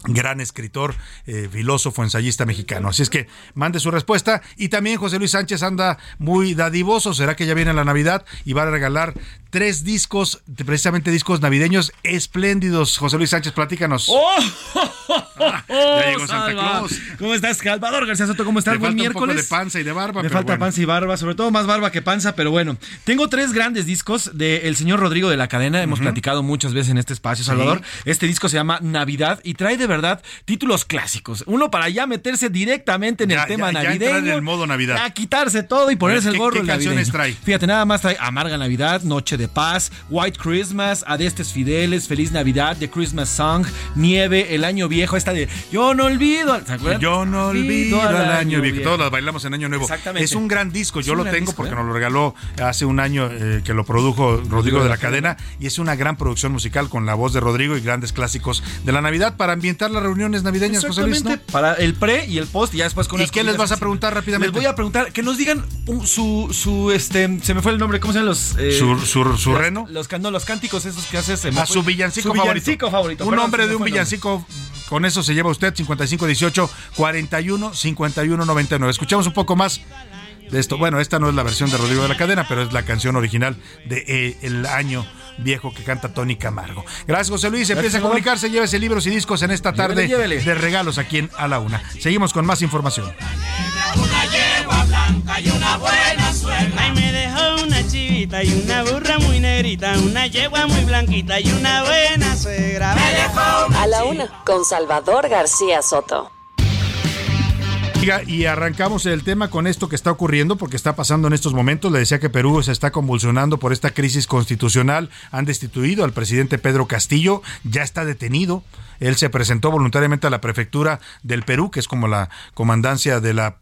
gran escritor, eh, filósofo, ensayista mexicano. Así es que mande su respuesta. Y también José Luis Sánchez anda muy dadivoso. ¿Será que ya viene la Navidad y va a regalar tres discos, precisamente discos navideños espléndidos? José Luis Sánchez, platícanos. ¡Oh! Ah, ya llegó Santa Claus. ¿Cómo estás, Salvador García Soto? ¿Cómo estás? Buen miércoles. Me falta un poco de panza y de barba. Me falta bueno. panza y barba, sobre todo más barba que panza, pero bueno. Tengo tres grandes discos del señor Rodrigo de la Cadena. Hemos uh-huh. platicado muchas veces en este espacio, Salvador. Sí. Este disco se llama Navidad y trae de verdad títulos clásicos. Uno para ya meterse directamente en ya, el tema ya, ya navideño. En el modo Navidad. A quitarse todo y ponerse el gorro navideño. ¿Qué canciones trae? Fíjate, nada más trae Amarga Navidad, Noche de Paz, White Christmas, Adestes Fideles, Feliz Navidad, The Christmas Song, Nieve, El Año Viejo, esta de Yo no olvido. ¿Se acuerdan? Yo no olvido al año, año viejo. Todas las bailamos en Año Nuevo. Exactamente. Es un gran disco. Yo lo tengo disco, porque ¿eh? nos lo regaló hace un año eh, que lo produjo Rodrigo, Rodrigo de la Cadena, y es una gran producción musical con la voz de Rodrigo y grandes clásicos de la Navidad para ambientar las reuniones navideñas, José Luis, ¿no? Para el pre y el post y ya después con ¿Y qué les vas a preguntar rápidamente? Les voy a preguntar que nos digan su, su este, se me fue el nombre, ¿cómo se llaman los? Eh, su, su, su reno. Los, los, los cánticos esos que haces. A su villancico, su villancico favorito. favorito. Un nombre de un villancico. Con eso se lleva usted cincuenta y cinco dieciocho cuarenta y uno cincuenta y uno noventa y nueve. Escuchamos un poco más de esto. Bueno, esta no es la versión de Rodrigo de la Cadena, pero es la canción original de eh, El Año Viejo que canta Tony Camargo. Gracias, José Luis. Empieza a comunicarse, llévese libros y discos en esta tarde llévele, llévele. de regalos aquí en A la Una. Seguimos con más información. Una yegua blanca y una buena suegra. Ay, me dejó una chivita y una burra muy negrita, una yegua muy blanquita y una buena suegra. Me dejó una A la Una con Salvador García Soto. Y arrancamos el tema con esto que está ocurriendo, porque está pasando en estos momentos. Le decía que Perú se está convulsionando por esta crisis constitucional. Han destituido al presidente Pedro Castillo, ya está detenido. Él se presentó voluntariamente a la prefectura del Perú, que es como la comandancia de la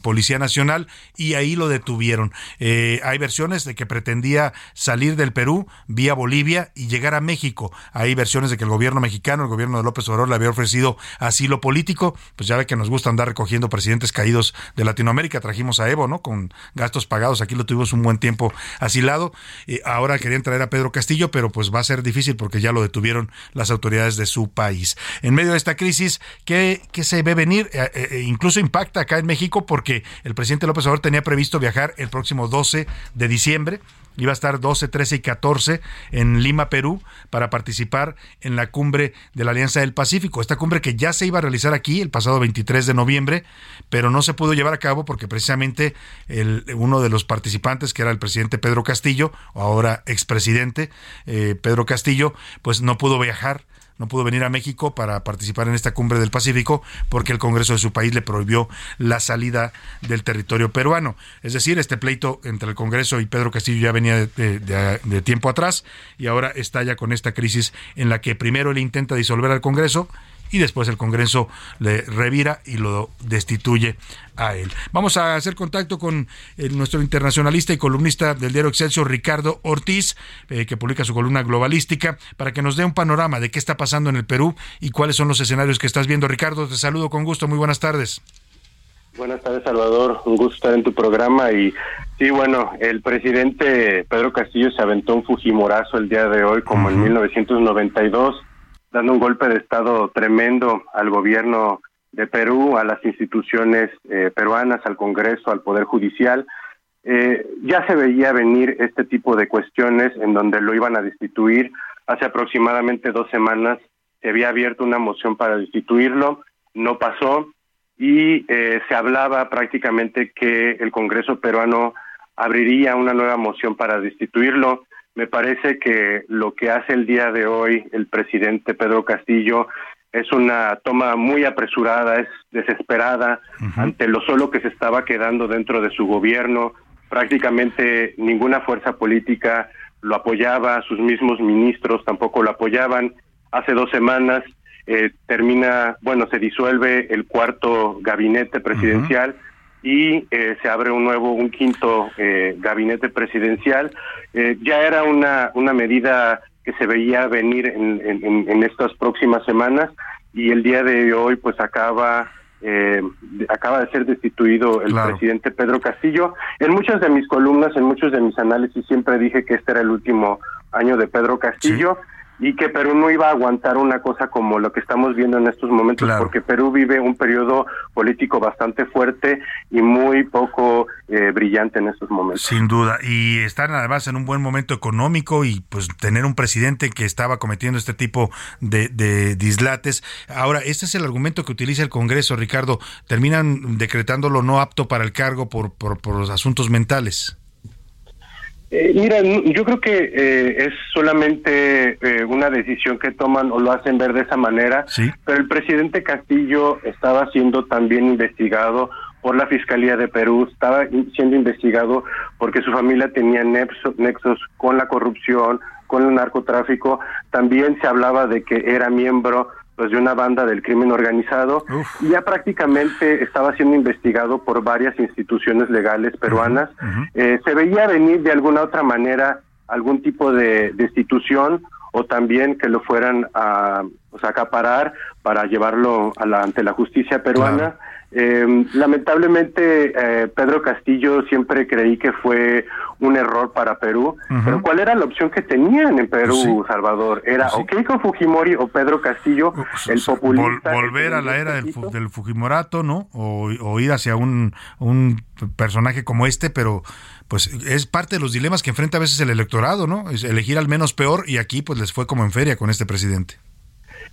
Policía Nacional, y ahí lo detuvieron. Eh, hay versiones de que pretendía salir del Perú vía Bolivia y llegar a México. Hay versiones de que el gobierno mexicano, el gobierno de López Obrador, le había ofrecido asilo político. Pues ya ve que nos gusta andar recogiendo presidentes caídos de Latinoamérica. Trajimos a Evo, ¿no? Con gastos pagados. Aquí lo tuvimos un buen tiempo asilado. Eh, ahora querían traer a Pedro Castillo, pero pues va a ser difícil porque ya lo detuvieron las autoridades de su país. En medio de esta crisis, ¿qué, qué se ve venir? Eh, eh, incluso impacta acá en México, porque el presidente López Obrador tenía previsto viajar el próximo doce de diciembre. Iba a estar doce, trece y catorce en Lima, Perú, para participar en la cumbre de la Alianza del Pacífico. Esta cumbre que ya se iba a realizar aquí el pasado veintitrés de noviembre, pero no se pudo llevar a cabo porque precisamente el, uno de los participantes, que era el presidente Pedro Castillo, ahora expresidente eh, Pedro Castillo, pues no pudo viajar. No pudo venir a México para participar en esta cumbre del Pacífico porque el Congreso de su país le prohibió la salida del territorio peruano. Es decir, este pleito entre el Congreso y Pedro Castillo ya venía de, de, de tiempo atrás y ahora estalla con esta crisis en la que primero él intenta disolver al Congreso y después el Congreso le revira y lo destituye a él. Vamos a hacer contacto con eh, nuestro internacionalista y columnista del diario Excelsior, Ricardo Ortiz, eh, que publica su columna Globalística, para que nos dé un panorama de qué está pasando en el Perú y cuáles son los escenarios que estás viendo. Ricardo, te saludo con gusto. Muy buenas tardes. Buenas tardes, Salvador. Un gusto estar en tu programa. Y sí, bueno, el presidente Pedro Castillo se aventó un fujimorazo el día de hoy, como uh-huh. en mil novecientos noventa y dos, dando un golpe de Estado tremendo al gobierno de Perú, a las instituciones eh, peruanas, al Congreso, al Poder Judicial. Eh, ya se veía venir este tipo de cuestiones en donde lo iban a destituir. Hace aproximadamente dos semanas se había abierto una moción para destituirlo, no pasó, y eh, se hablaba prácticamente que el Congreso peruano abriría una nueva moción para destituirlo. Me parece que lo que hace el día de hoy el presidente Pedro Castillo es una toma muy apresurada, es desesperada, uh-huh. ante lo solo que se estaba quedando dentro de su gobierno. Prácticamente ninguna fuerza política lo apoyaba, sus mismos ministros tampoco lo apoyaban. Hace dos semanas eh, termina, bueno, se disuelve el cuarto gabinete presidencial, uh-huh. y eh, se abre un nuevo, un quinto eh, gabinete presidencial. Eh, ya era una, una medida que se veía venir en, en, en estas próximas semanas, y el día de hoy pues acaba eh, acaba de ser destituido el claro. presidente Pedro Castillo. En muchas de mis columnas, en muchos de mis análisis, siempre dije que este era el último año de Pedro Castillo, sí. y que Perú no iba a aguantar una cosa como lo que estamos viendo en estos momentos, claro. porque Perú vive un periodo político bastante fuerte y muy poco Eh, brillante en estos momentos. Sin duda, y están además en un buen momento económico, y pues tener un presidente que estaba cometiendo este tipo de, de dislates. Ahora, este es el argumento que utiliza el Congreso, Ricardo. Terminan decretándolo no apto para el cargo por, por, por los asuntos mentales. Eh, mira, yo creo que eh, es solamente eh, una decisión que toman o lo hacen ver de esa manera, ¿sí? Pero el presidente Castillo estaba siendo también investigado por la Fiscalía de Perú, estaba siendo investigado porque su familia tenía nexos con la corrupción, con el narcotráfico. También se hablaba de que era miembro pues de una banda del crimen organizado. Uf. Y ya prácticamente estaba siendo investigado por varias instituciones legales peruanas. Uh-huh. Eh, se veía venir de alguna otra manera algún tipo de destitución, o también que lo fueran a pues, acaparar para llevarlo a la, ante la justicia peruana. Claro. Eh, lamentablemente eh, Pedro Castillo siempre creí que fue un error para Perú, uh-huh. pero ¿cuál era la opción que tenían en Perú, sí. Salvador? Era sí. o Keiko Fujimori o Pedro Castillo, uh, el populista. Vol- volver a la era del, fu- del Fujimorato, ¿no? O, o ir hacia un, un personaje como este, pero pues es parte de los dilemas que enfrenta a veces el electorado, ¿no? Es elegir al menos peor, y aquí pues les fue como en feria con este presidente.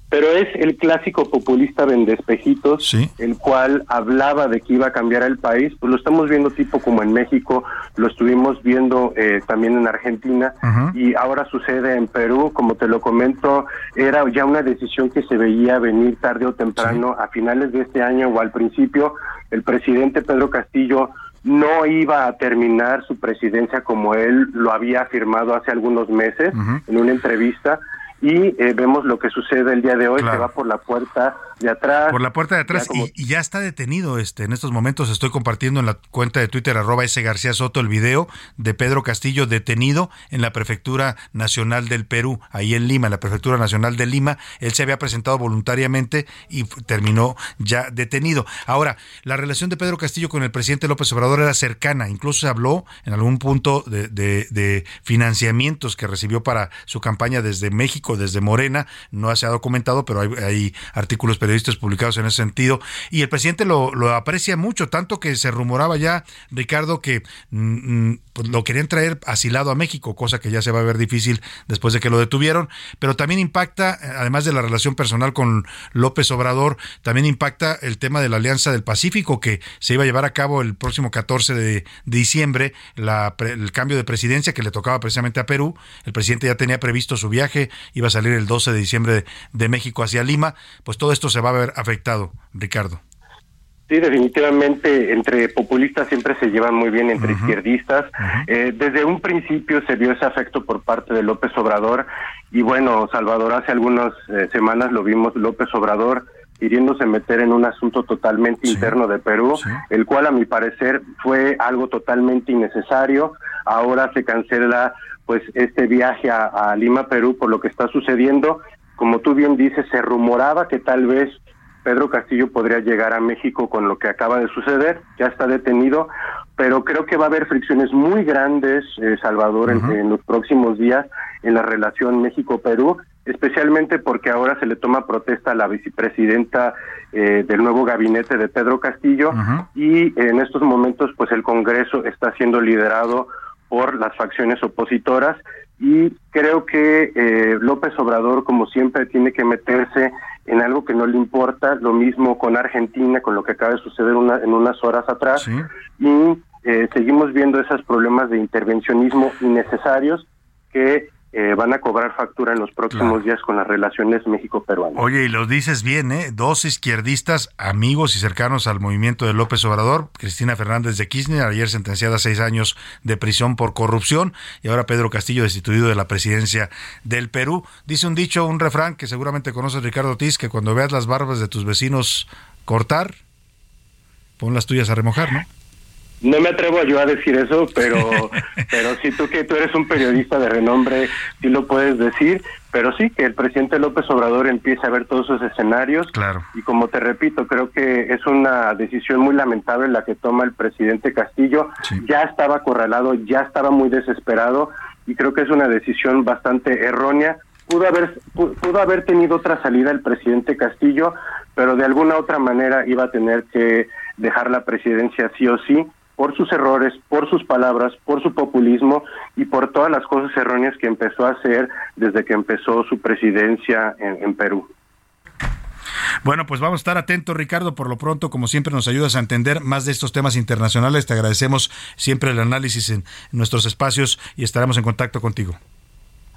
Pero es el clásico populista vendeespejitos, sí. el cual hablaba de que iba a cambiar el país. Pues lo estamos viendo tipo como en México, lo estuvimos viendo eh, también en Argentina, uh-huh. y ahora sucede en Perú. Como te lo comento, era ya una decisión que se veía venir tarde o temprano, sí. a finales de este año o al principio. El presidente Pedro Castillo no iba a terminar su presidencia como él lo había afirmado hace algunos meses, uh-huh. en una entrevista. Y eh, vemos lo que sucede el día de hoy, claro. se va por la puerta de atrás. Por la puerta de atrás, ya como... y, y ya está detenido. este En estos momentos estoy compartiendo en la cuenta de Twitter, arroba S. García Soto, el video de Pedro Castillo detenido en la Prefectura Nacional del Perú, ahí en Lima, en la Prefectura Nacional de Lima. Él se había presentado voluntariamente y terminó ya detenido. Ahora, la relación de Pedro Castillo con el presidente López Obrador era cercana. Incluso se habló en algún punto de, de, de financiamientos que recibió para su campaña desde México, desde Morena. No se ha documentado, pero hay, hay artículos periodísticos publicados en ese sentido, y el presidente lo, lo aprecia mucho, tanto que se rumoraba ya, Ricardo, que mmm, pues lo querían traer asilado a México, cosa que ya se va a ver difícil después de que lo detuvieron. Pero también impacta, además de la relación personal con López Obrador, también impacta el tema de la Alianza del Pacífico, que se iba a llevar a cabo el próximo catorce de diciembre, la, el cambio de presidencia que le tocaba precisamente a Perú. El presidente ya tenía previsto su viaje, iba a salir el doce de diciembre de, de México hacia Lima. Pues todo esto se va a ver afectado, Ricardo. Sí, definitivamente entre populistas siempre se llevan muy bien, entre uh-huh. izquierdistas. Uh-huh. Eh, desde un principio se vio ese afecto por parte de López Obrador, y bueno, Salvador, hace algunas eh, semanas lo vimos, López Obrador queriéndose meter en un asunto totalmente sí. interno de Perú, sí. el cual a mi parecer fue algo totalmente innecesario. Ahora se cancela pues este viaje a, a Lima, Perú, por lo que está sucediendo. Como tú bien dices, se rumoraba que tal vez Pedro Castillo podría llegar a México con lo que acaba de suceder. Ya está detenido, pero creo que va a haber fricciones muy grandes, eh, Salvador, uh-huh. en, en los próximos días en la relación México-Perú, especialmente porque ahora se le toma protesta a la vicepresidenta eh, del nuevo gabinete de Pedro Castillo, uh-huh. y en estos momentos pues el Congreso está siendo liderado por las facciones opositoras, y creo que eh, López Obrador, como siempre, tiene que meterse en algo que no le importa, lo mismo con Argentina, con lo que acaba de suceder una, en unas horas atrás, ¿sí? y eh, seguimos viendo esos problemas de intervencionismo innecesarios que Eh, van a cobrar factura en los próximos claro. días con las relaciones México-Peruana. Oye, y lo dices bien, ¿eh? Dos izquierdistas, amigos y cercanos al movimiento de López Obrador, Cristina Fernández de Kirchner, ayer sentenciada a seis años de prisión por corrupción, y ahora Pedro Castillo, destituido de la presidencia del Perú. Dice un dicho, un refrán que seguramente conoces, Ricardo Ortiz, que cuando veas las barbas de tus vecinos cortar, pon las tuyas a remojar, ¿no? No me atrevo yo a decir eso, pero pero sí, tú que tú eres un periodista de renombre, sí lo puedes decir, pero sí que el presidente López Obrador empiece a ver todos esos escenarios. Claro. Y como te repito, creo que es una decisión muy lamentable la que toma el presidente Castillo. Sí. Ya estaba acorralado, ya estaba muy desesperado, y creo que es una decisión bastante errónea. Pudo haber, pudo haber tenido otra salida el presidente Castillo, pero de alguna otra manera iba a tener que dejar la presidencia sí o sí, por sus errores, por sus palabras, por su populismo y por todas las cosas erróneas que empezó a hacer desde que empezó su presidencia en, en Perú. Bueno, pues vamos a estar atentos, Ricardo. Por lo pronto, como siempre, nos ayudas a entender más de estos temas internacionales. Te agradecemos siempre el análisis en nuestros espacios y estaremos en contacto contigo.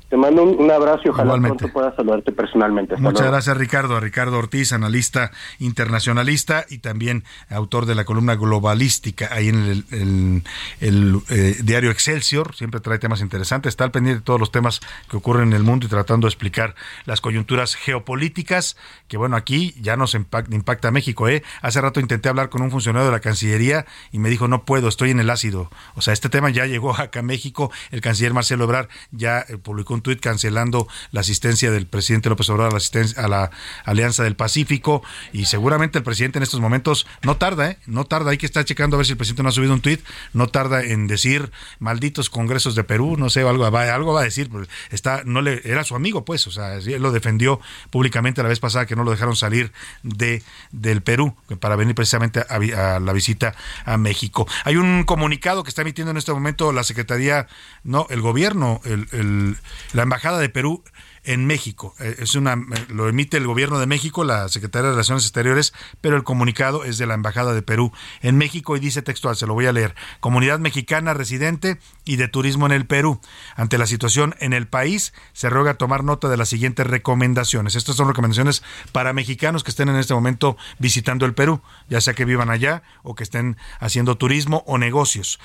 Te mando un, un abrazo y ojalá Igualmente. Pronto pueda saludarte personalmente. Hasta Muchas luego. Gracias, Ricardo. A Ricardo Ortiz, analista internacionalista y también autor de la columna Globalística, ahí en el, el, el eh, diario Excelsior. Siempre trae temas interesantes. Está al pendiente de todos los temas que ocurren en el mundo y tratando de explicar las coyunturas geopolíticas, que bueno, aquí ya nos impacta, impacta a México. ¿eh? Hace rato intenté hablar con un funcionario de la Cancillería y me dijo, no puedo, estoy en el ácido. O sea, este tema ya llegó acá a México. El canciller Marcelo Ebrard ya eh, publicó un tuit cancelando la asistencia del presidente López Obrador a la, asistencia, a la Alianza del Pacífico, y seguramente el presidente en estos momentos no tarda, ¿eh? no tarda, hay que estar checando a ver si el presidente no ha subido un tuit, no tarda en decir malditos congresos de Perú, no sé, algo va, algo va a decir, está, no le, era su amigo pues, o sea, él lo defendió públicamente la vez pasada que no lo dejaron salir de del Perú para venir precisamente a, a la visita a México. Hay un comunicado que está emitiendo en este momento la Secretaría, no, el gobierno, el, el la Embajada de Perú en México. Es una, lo emite el Gobierno de México, la Secretaría de Relaciones Exteriores, pero el comunicado es de la Embajada de Perú en México y dice textual, se lo voy a leer: comunidad mexicana residente y de turismo en el Perú, ante la situación en el país, se ruega tomar nota de las siguientes recomendaciones. Estas son recomendaciones para mexicanos que estén en este momento visitando el Perú, ya sea que vivan allá o que estén haciendo turismo o negocios.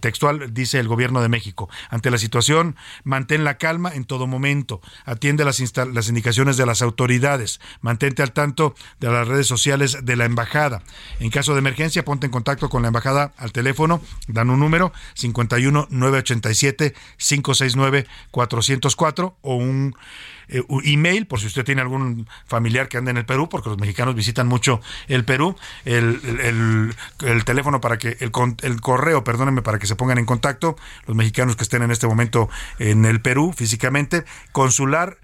Textual dice el Gobierno de México: ante la situación, mantén la calma en todo momento, atiende las, insta- las indicaciones de las autoridades, mantente al tanto de las redes sociales de la embajada. En caso de emergencia, ponte en contacto con la embajada al teléfono, dan un número cincuenta y uno, nueve ochenta y siete, cinco sesenta y nueve, cuatrocientos cuatro o un eh, email por si usted tiene algún familiar que ande en el Perú, porque los mexicanos visitan mucho el Perú, el, el, el, el teléfono para que, el, el correo, perdónenme, para que se pongan en contacto los mexicanos que estén en este momento en el Perú físicamente, consular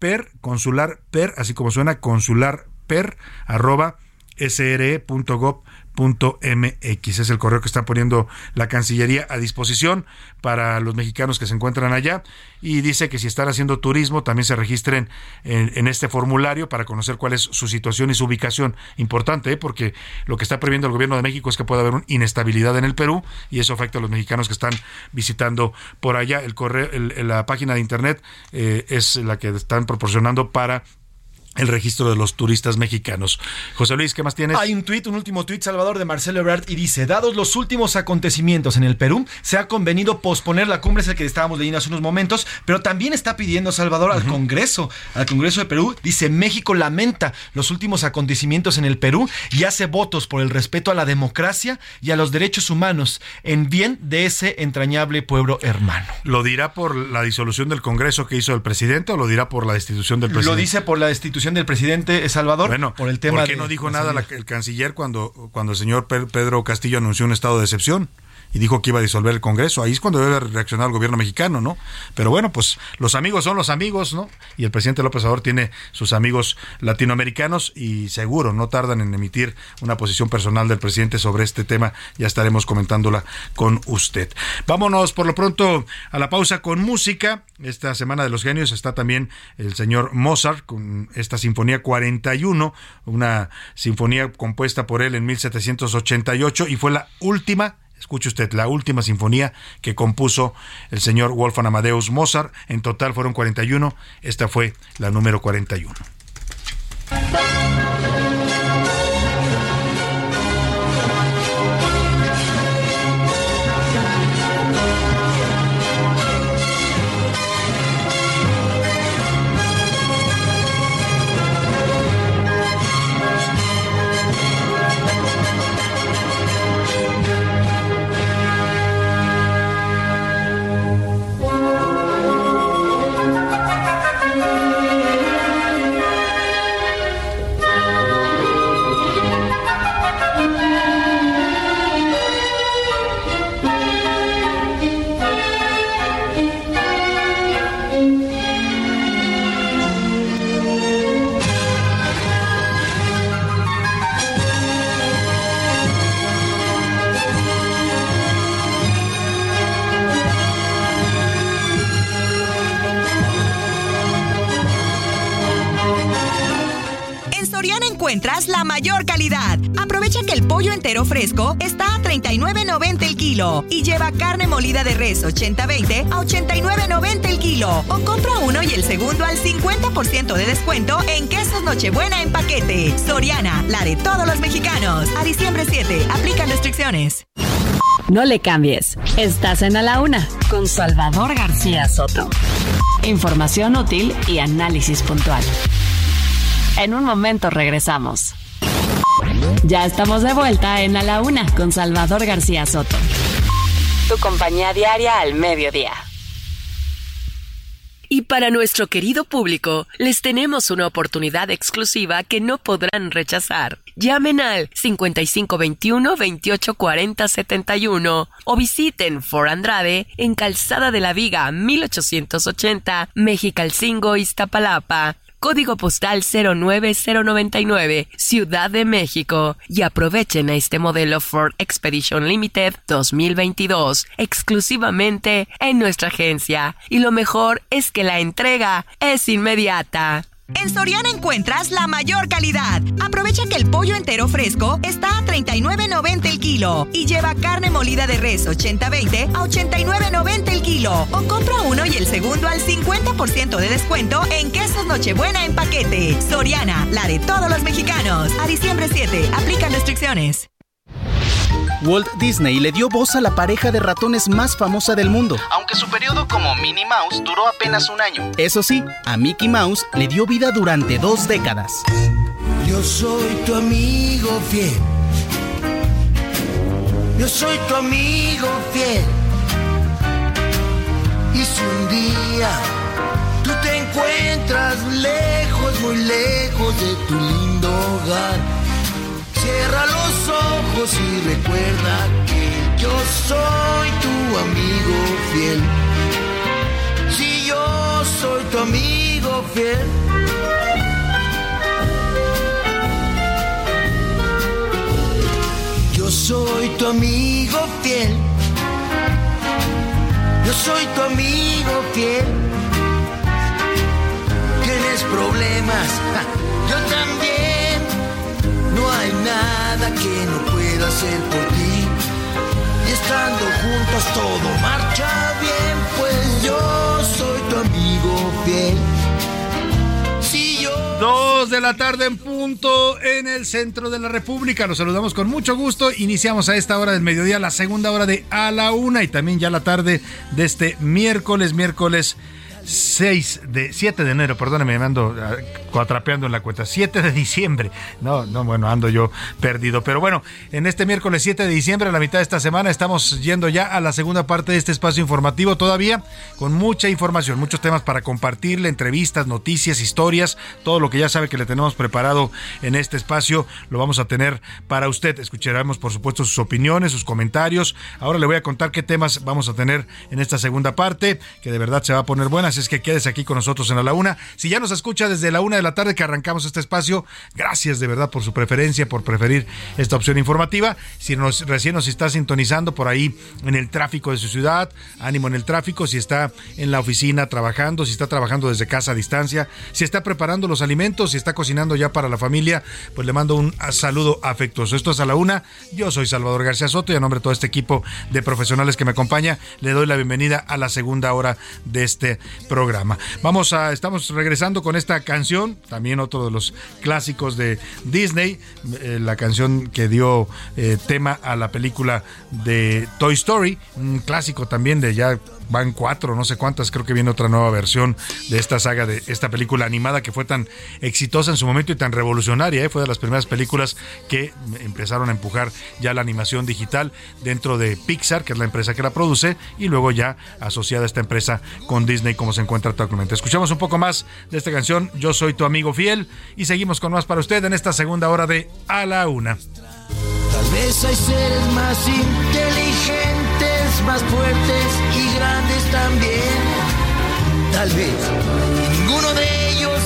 per, consular per, así como suena, consular per, arroba sre punto gob punto mx. Es el correo que está poniendo la Cancillería a disposición para los mexicanos que se encuentran allá, y dice que si están haciendo turismo también se registren en, en este formulario para conocer cuál es su situación y su ubicación. Importante, ¿eh? Porque lo que está previendo el Gobierno de México es que pueda haber una inestabilidad en el Perú y eso afecta a los mexicanos que están visitando por allá. El correo, el, la página de internet eh, es la que están proporcionando para el registro de los turistas mexicanos. José Luis, ¿qué más tienes? Hay un tuit, un último tuit, Salvador, de Marcelo Ebrard, y dice: dados los últimos acontecimientos en el Perú, se ha convenido posponer la cumbre, es el que estábamos leyendo hace unos momentos, pero también está pidiendo, Salvador, al uh-huh. Congreso, al Congreso de Perú, dice: México lamenta los últimos acontecimientos en el Perú y hace votos por el respeto a la democracia y a los derechos humanos en bien de ese entrañable pueblo hermano. ¿Lo dirá por la disolución del Congreso que hizo el presidente o lo dirá por la destitución del presidente? Lo dice por la destitución del presidente Salvador, bueno, por el tema. ¿Por qué no dijo nada la, el canciller cuando, cuando el señor Pedro Castillo anunció un estado de excepción? y dijo que iba a disolver el Congreso. Ahí es cuando debe reaccionar el gobierno mexicano, ¿no? Pero bueno, pues los amigos son los amigos, ¿no? Y el presidente López Obrador tiene sus amigos latinoamericanos y seguro no tardan en emitir una posición personal del presidente sobre este tema. Ya estaremos comentándola con usted. Vámonos por lo pronto a la pausa con música. Esta Semana de los Genios está también el señor Mozart con esta Sinfonía cuarenta y uno, una sinfonía compuesta por él en mil setecientos ochenta y ocho y fue la última, escuche usted, la última sinfonía que compuso el señor Wolfgang Amadeus Mozart. En total fueron cuarenta y uno, esta fue la número cuarenta y uno. Encuentras la mayor calidad. Aprovecha que el pollo entero fresco está a treinta y nueve noventa el kilo y lleva carne molida de res ochenta veinte a ochenta y nueve noventa el kilo. O compra uno y el segundo al cincuenta por ciento de descuento en quesos Nochebuena en paquete. Soriana, la de todos los mexicanos. A diciembre siete, aplican restricciones. No le cambies. Estás en A la Una con Salvador García Soto. Información útil y análisis puntual. En un momento regresamos. Ya estamos de vuelta en A la Una con Salvador García Soto. Tu compañía diaria al mediodía. Y para nuestro querido público, les tenemos una oportunidad exclusiva que no podrán rechazar. Llamen al cincuenta y cinco veintiuno veintiocho cuarenta setenta y uno o visiten Ford Andrade en Calzada de la Viga mil ochocientos ochenta, Mexicalcingo, Iztapalapa. Código postal cero nueve cero nueve nueve, Ciudad de México. Y aprovechen a este modelo Ford Expedition Limited dos mil veintidós, exclusivamente en nuestra agencia. Y lo mejor es que la entrega es inmediata. En Soriana encuentras la mayor calidad. Aprovecha que el pollo entero fresco está a treinta y nueve noventa el kilo y lleva carne molida de res ochenta veinte a ochenta y nueve noventa el kilo. O compra uno y el segundo al cincuenta por ciento de descuento en quesos Nochebuena en paquete. Soriana, la de todos los mexicanos. A diciembre siete, aplican restricciones. Walt Disney le dio voz a la pareja de ratones más famosa del mundo, aunque su periodo como Minnie Mouse duró apenas un año. Eso sí, a Mickey Mouse le dio vida durante dos décadas. Yo soy tu amigo fiel. Yo soy tu amigo fiel. Y si un día tú te encuentras lejos, muy lejos de tu lindo hogar, cierra los ojos y recuerda que yo soy tu amigo fiel. Si yo soy tu amigo fiel. Yo soy tu amigo fiel. Yo soy tu amigo fiel. Tienes problemas, ja, yo también. No hay nada que no pueda hacer por ti. Y estando juntos todo marcha bien, pues yo soy tu amigo fiel. Si yo... Dos de la tarde en punto en el centro de la República. Los saludamos con mucho gusto. Iniciamos a esta hora del mediodía la segunda hora de A la Una y también ya la tarde de este miércoles, miércoles seis de siete de enero, perdóneme, me ando atrapeando en la cuenta, siete de diciembre. No, no, bueno, ando yo perdido. Pero bueno, en este miércoles siete de diciembre, a la mitad de esta semana, estamos yendo ya a la segunda parte de este espacio informativo, todavía con mucha información, muchos temas para compartirle, entrevistas, noticias, historias, todo lo que ya sabe que le tenemos preparado en este espacio, lo vamos a tener para usted. Escucharemos, por supuesto, sus opiniones, sus comentarios. Ahora le voy a contar qué temas vamos a tener en esta segunda parte, que de verdad se va a poner buena. Es que quedes aquí con nosotros en A la Una. Si ya nos escucha desde la una de la tarde que arrancamos este espacio, gracias de verdad por su preferencia, por preferir esta opción informativa. Si nos, recién nos está sintonizando por ahí en el tráfico de su ciudad, ánimo en el tráfico. Si está en la oficina trabajando, si está trabajando desde casa a distancia, si está preparando los alimentos, si está cocinando ya para la familia, pues le mando un saludo afectuoso. Esto es A la Una. Yo soy Salvador García Soto y a nombre de todo este equipo de profesionales que me acompaña, le doy la bienvenida a la segunda hora de este programa. Vamos a, estamos regresando con esta canción, también otro de los clásicos de Disney, eh, la canción que dio eh, tema a la película de Toy Story, un clásico también de ya van cuatro, no sé cuántas, creo que viene otra nueva versión de esta saga, de esta película animada que fue tan exitosa en su momento y tan revolucionaria, ¿eh? Fue de las primeras películas que empezaron a empujar ya la animación digital dentro de Pixar, que es la empresa que la produce, y luego ya asociada esta empresa con Disney, como se encuentra actualmente. Escuchamos un poco más de esta canción, Yo Soy Tu Amigo Fiel, y seguimos con más para usted en esta segunda hora de A la Una. Tal vez hay seres más inteligentes, más fuertes y grandes también. Tal vez ninguno de ellos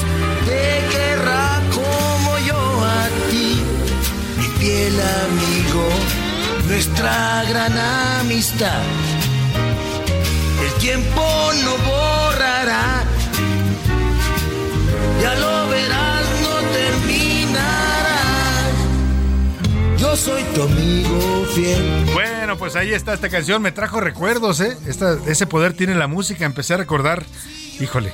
te querrá como yo a ti, mi fiel amigo, nuestra gran amistad. El tiempo no borrará, ya lo verás, no terminará. Yo soy tu amigo fiel. Bueno, pues ahí está esta canción, me trajo recuerdos, ¿eh? Esta, ese poder tiene la música, empecé a recordar, híjole.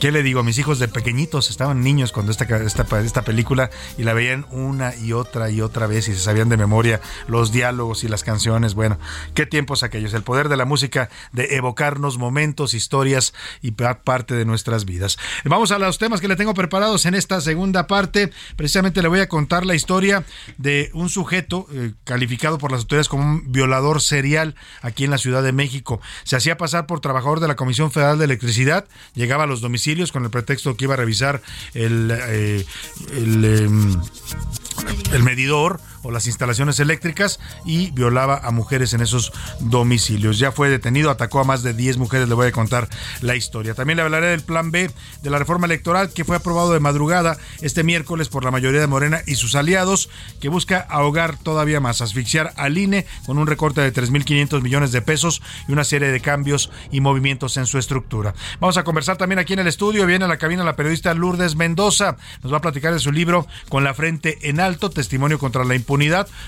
¿Qué le digo? Mis hijos de pequeñitos estaban niños cuando esta, esta, esta película, y la veían una y otra y otra vez y se sabían de memoria los diálogos y las canciones. Bueno, qué tiempos aquellos. El poder de la música de evocarnos momentos, historias y parte de nuestras vidas. Vamos a los temas que le tengo preparados en esta segunda parte. Precisamente le voy a contar la historia de un sujeto eh, calificado por las autoridades como un violador serial aquí en la Ciudad de México. Se hacía pasar por trabajador de la Comisión Federal de Electricidad, llegaba a los domicilios con el pretexto que iba a revisar el, eh, el, eh, el medidor o las instalaciones eléctricas, y violaba a mujeres en esos domicilios. Ya fue detenido, atacó a más de diez mujeres, le voy a contar la historia. También le hablaré del plan B de la reforma electoral que fue aprobado de madrugada este miércoles por la mayoría de Morena y sus aliados, que busca ahogar todavía más, asfixiar al I N E con un recorte de tres mil quinientos millones de pesos y una serie de cambios y movimientos en su estructura. Vamos a conversar también aquí en el estudio, viene a la cabina la periodista Lourdes Mendoza, nos va a platicar de su libro Con la frente en alto, testimonio contra la impunidad,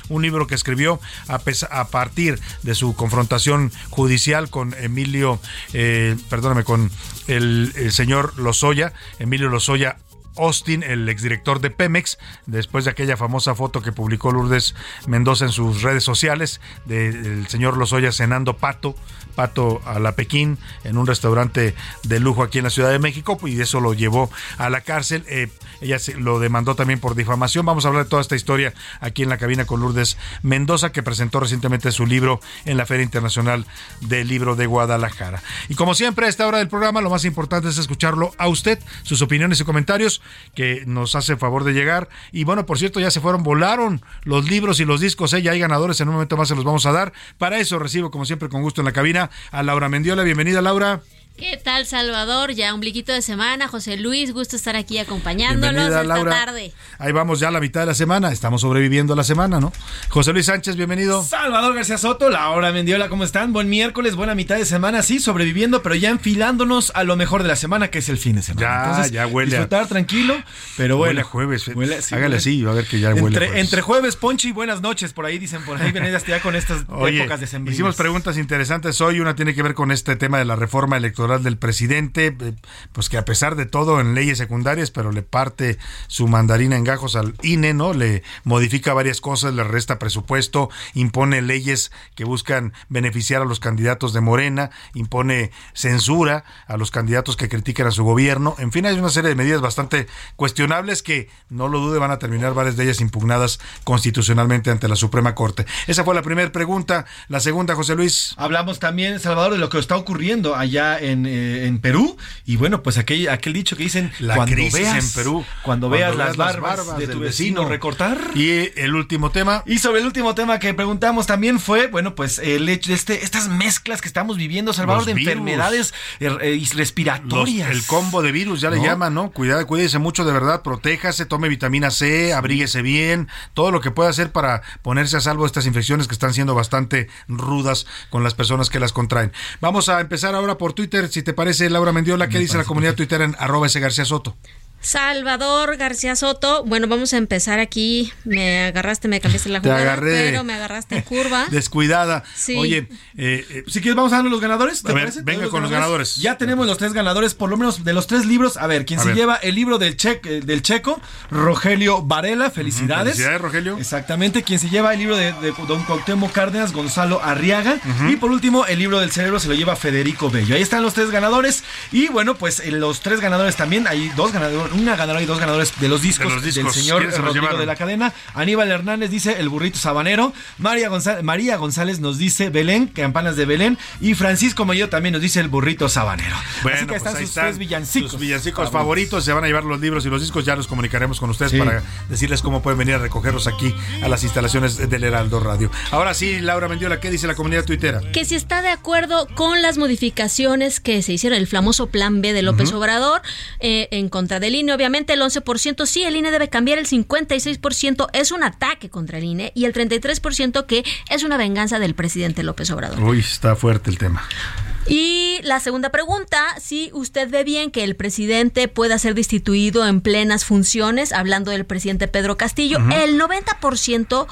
un libro que escribió a, pesa, a partir de su confrontación judicial con Emilio, eh, perdóname, con el, el señor Lozoya, Emilio Lozoya Austin, el exdirector de Pemex, después de aquella famosa foto que publicó Lourdes Mendoza en sus redes sociales del señor Lozoya cenando pato, pato a la Pekín en un restaurante de lujo aquí en la Ciudad de México, y eso lo llevó a la cárcel. Eh, ella se lo demandó también por difamación. Vamos a hablar de toda esta historia aquí en la cabina con Lourdes Mendoza, que presentó recientemente su libro en la Feria Internacional del Libro de Guadalajara. Y como siempre a esta hora del programa lo más importante es escucharlo a usted, sus opiniones y comentarios que nos hace favor de llegar. Y bueno, por cierto, ya se fueron, volaron los libros y los discos, ¿eh? Ya hay ganadores, en un momento más se los vamos a dar. Para eso recibo, como siempre, con gusto en la cabina a Laura Mendiola. Bienvenida, Laura. ¿Qué tal, Salvador? Ya ombliguito de semana. José Luis, gusto estar aquí acompañándolos. Bienvenida, esta Laura. Tarde. Ahí vamos ya a la mitad de la semana, estamos sobreviviendo a la semana, ¿no? José Luis Sánchez, bienvenido. Salvador García Soto, Laura Mendiola, ¿cómo están? Buen miércoles, buena mitad de semana, sí, sobreviviendo, pero ya enfilándonos a lo mejor de la semana, que es el fin de semana. Ya, entonces, ya huele. Disfrutar a... tranquilo, pero bueno. Huele a jueves. Huele, sí, hágale huele. Así, a ver que ya huele. Entre, entre jueves, ponche y buenas noches, por ahí dicen, por ahí venid hasta ya con estas Oye, épocas decembrinas. Hicimos preguntas interesantes hoy, una tiene que ver con este tema de la reforma electoral electoral del presidente, pues que a pesar de todo en leyes secundarias, pero le parte su mandarina en gajos al I N E, ¿no? Le modifica varias cosas, le resta presupuesto, impone leyes que buscan beneficiar a los candidatos de Morena, impone censura a los candidatos que critiquen a su gobierno. En fin, hay una serie de medidas bastante cuestionables que, no lo dude, van a terminar varias de ellas impugnadas constitucionalmente ante la Suprema Corte. Esa fue la primera pregunta. La segunda, José Luis. Hablamos también, Salvador, de lo que está ocurriendo allá en, eh, en Perú. Y bueno, pues aquel, aquel dicho que dicen, la cuando crisis veas, en Perú, cuando, cuando veas, veas las barbas, las barbas de tu vecino, vecino recortar. Y el último tema. Y sobre el último tema que preguntamos también fue, bueno, pues el hecho de este, estas mezclas que estamos viviendo, Salvador, los de virus, enfermedades eh, respiratorias. Los, el combo de virus, ya ¿no? le llaman, ¿no? Cuidado, cuídese mucho, de verdad, protéjase, tome vitamina C, abríguese bien, todo lo que pueda hacer para ponerse a salvo de estas infecciones que están siendo bastante rudas con las personas que las contraen. Vamos a empezar ahora por Twitter, si te parece, Laura Mendiola. ¿Qué dice la comunidad Twitter en arroba ese García Soto? Salvador García Soto, bueno, vamos a empezar aquí, me agarraste, me cambiaste la jugada, te agarré, pero me agarraste en curva. Descuidada. Sí. Oye, eh, eh, si quieres vamos a darnos los ganadores, ¿te a parece? Ver, venga los con ganadores? los ganadores. Ya tenemos los tres ganadores, por lo menos de los tres libros. A ver, quien se ver. lleva el libro del, che- del Checo, Rogelio Varela, felicidades. Uh-huh, felicidades, Rogelio. Exactamente, quien se lleva el libro de, de Don Cuauhtémoc Cárdenas, Gonzalo Arriaga. Uh-huh. Y por último, el libro del cerebro se lo lleva Federico Bello. Ahí están los tres ganadores. Y bueno, pues los tres ganadores también, hay dos ganadores, una ganadora y dos ganadores de los discos, de los discos. del señor se Rodrigo de la Cadena. Aníbal Hernández dice el burrito sabanero. María González, María González nos dice Belén, campanas de Belén. Y Francisco Mayo también nos dice el burrito sabanero. Bueno, así que están pues sus están tres villancicos. Sus villancicos favoritos. Se van a llevar los libros y los discos. Ya los comunicaremos con ustedes sí. para decirles cómo pueden venir a recogerlos aquí a las instalaciones del Heraldo Radio. Ahora sí, Laura Mendiola, ¿qué dice la comunidad tuitera? Que si está de acuerdo con las modificaciones que se hicieron, el famoso plan B de López uh-huh. Obrador, eh, en contra del I N E, obviamente el once por ciento sí, el I N E debe cambiar, el cincuenta y seis por ciento es un ataque contra el I N E y el treinta y tres por ciento que es una venganza del presidente López Obrador. Uy, está fuerte el tema. Y la segunda pregunta, si usted ve bien que el presidente pueda ser destituido en plenas funciones, hablando del presidente Pedro Castillo, uh-huh. el noventa por ciento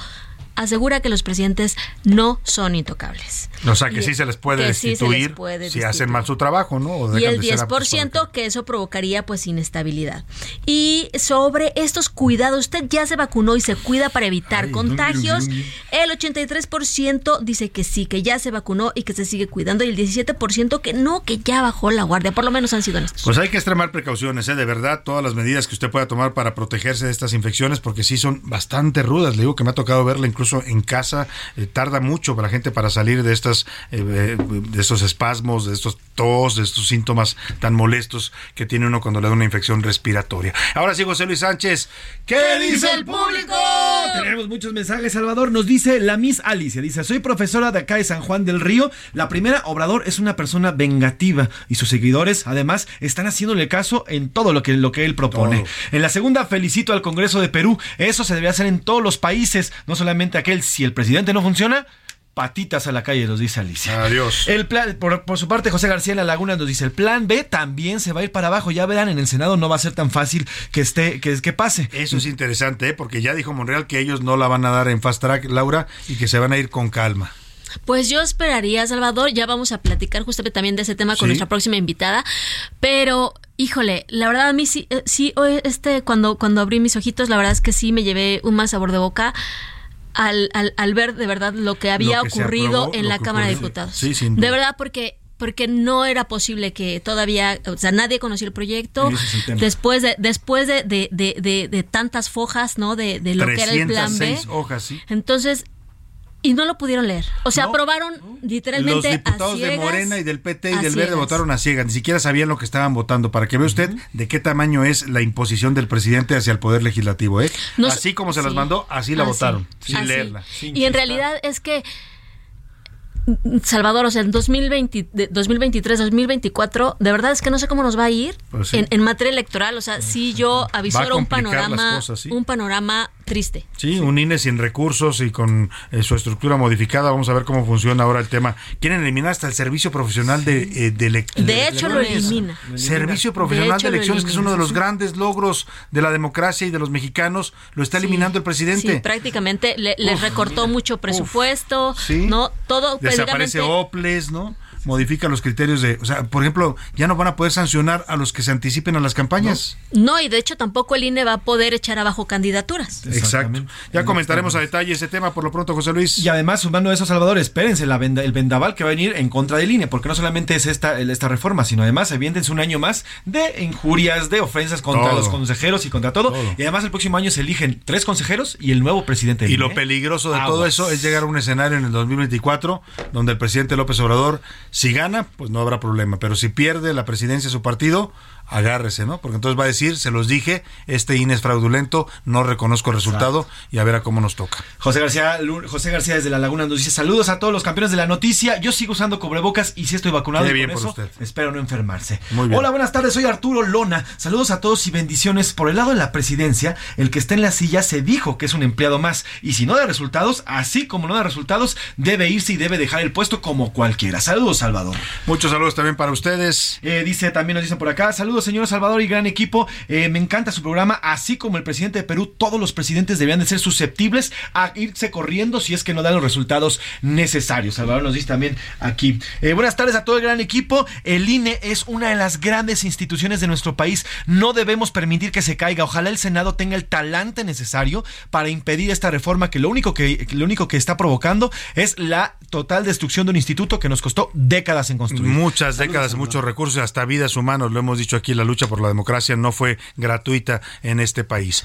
asegura que los presidentes no son intocables. O sea, que y, sí se les puede destituir sí les puede si destituir. hacen mal su trabajo, ¿no? O y el diez por ciento que eso provocaría, pues, inestabilidad. Y sobre estos cuidados, usted ya se vacunó y se cuida para evitar Ay, contagios. No, no, no, no. El ochenta y tres por ciento dice que sí, que ya se vacunó y que se sigue cuidando. Y el diecisiete por ciento que no, que ya bajó la guardia. Por lo menos han sido honestos. Pues hay que extremar precauciones, ¿eh? De verdad, todas las medidas que usted pueda tomar para protegerse de estas infecciones, porque sí son bastante rudas. Le digo que me ha tocado verla incluso en casa, eh, tarda mucho para la gente para salir de estas eh, de estos espasmos, de estos tos, de estos síntomas tan molestos que tiene uno cuando le da una infección respiratoria. Ahora sí, José Luis Sánchez, ¿qué, ¿Qué dice el público? Tenemos muchos mensajes, Salvador. Nos dice la Miss Alicia, dice, soy profesora de acá de San Juan del Río. La primera, Obrador es una persona vengativa y sus seguidores, además, están haciéndole caso en todo lo que, lo que él propone. Todo. En la segunda, felicito al Congreso de Perú. Eso se debe hacer en todos los países, no solamente aquel, si el presidente no funciona, patitas a la calle, nos dice Alicia. Adiós. El plan, por, por su parte, José García en La Laguna nos dice, el plan B también se va a ir para abajo. Ya verán, en el Senado no va a ser tan fácil que esté, que, que pase. Eso es interesante, ¿eh? Porque ya dijo Monreal que ellos no la van a dar en fast track, Laura, y que se van a ir con calma. Pues yo esperaría, Salvador, ya vamos a platicar justamente también de ese tema con ¿Sí? nuestra próxima invitada, pero híjole, la verdad a mí sí, sí este, cuando, cuando abrí mis ojitos, la verdad es que sí me llevé un mal sabor de boca Al, al, al ver de verdad lo que había lo que ocurrido aprobó, en la Cámara ocurrió. de Diputados. Sí, sin duda. De verdad, porque porque no era posible que todavía, o sea, nadie conocía el proyecto. Es después de después de, de, de, de, de tantas fojas, ¿no? De, de lo que era el plan B. Hojas, ¿sí? Entonces, y no lo pudieron leer. O sea, no, aprobaron literalmente a ciegas. Los diputados de Morena y del P T y del Verde votaron a ciegas. Ni siquiera sabían lo que estaban votando. Para que vea usted uh-huh. de qué tamaño es la imposición del presidente hacia el Poder Legislativo, ¿eh? Nos, así como se sí. las mandó, así la así, votaron. Sin así. leerla. Sin y en realidad es que, Salvador, o sea, en dos mil veinte, dos mil veintitrés, dos mil veinticuatro, de verdad es que no sé cómo nos va a ir pues sí. en, en materia electoral. O sea, sí, sí yo avisoro un panorama, cosas, ¿sí? un panorama triste. Sí, sí, un I N E sin recursos y con eh, su estructura modificada. Vamos a ver cómo funciona ahora el tema. Quieren eliminar hasta el servicio profesional sí. de, eh, de elecciones. De hecho, lo elimina. Servicio profesional de, de elecciones, que es uno de los grandes logros de la democracia y de los mexicanos, lo está eliminando sí. el presidente. Sí, prácticamente le, le uf, recortó mira. mucho presupuesto, uf, ¿sí? ¿no? Todo. Desaparece O P L E S, ¿no? modifica los criterios de, o sea, por ejemplo, ya no van a poder sancionar a los que se anticipen a las campañas. No, no, y de hecho tampoco el I N E va a poder echar abajo candidaturas. Exacto. Ya comentaremos a detalle ese tema, por lo pronto, José Luis. Y además, sumando eso, Salvador, espérense la venda, el vendaval que va a venir en contra del I N E, porque no solamente es esta, esta reforma, sino además evidentemente un año más de injurias, de ofensas contra todo. Los consejeros y contra todo. todo. Y además el próximo año se eligen tres consejeros y el nuevo presidente del I N E. Y lo peligroso de Aguas. todo eso es llegar a un escenario en el dos mil veinticuatro donde el presidente López Obrador, si gana, pues no habrá problema, pero si pierde la presidencia de su partido, agárrese, ¿no? Porque entonces va a decir, se los dije, este I N E es fraudulento, no reconozco el resultado. Exacto. Y a ver a cómo nos toca. José García, José García desde La Laguna nos dice, saludos a todos los campeones de la noticia, yo sigo usando cubrebocas y sí estoy vacunado. Qué bien por eso, usted. Espero no enfermarse. Muy bien. Hola, buenas tardes, soy Arturo Lona, saludos a todos y bendiciones. Por el lado de la presidencia, el que está en la silla se dijo que es un empleado más y si no da resultados, así como no da resultados, debe irse y debe dejar el puesto como cualquiera. Saludos, Salvador. Muchos saludos también para ustedes. Eh, dice, también nos dicen por acá, saludos, señor Salvador y gran equipo, eh, me encanta su programa, así como el presidente de Perú, todos los presidentes deberían de ser susceptibles a irse corriendo si es que no dan los resultados necesarios. Salvador nos dice también aquí, eh, buenas tardes a todo el gran equipo, el I N E es una de las grandes instituciones de nuestro país, no debemos permitir que se caiga, ojalá el Senado tenga el talante necesario para impedir esta reforma que lo único que, lo único que está provocando es la total destrucción de un instituto que nos costó décadas en construir. Muchas saludos, décadas, Salvador. Muchos recursos, hasta vidas humanas, lo hemos dicho aquí, la lucha por la democracia no fue gratuita en este país.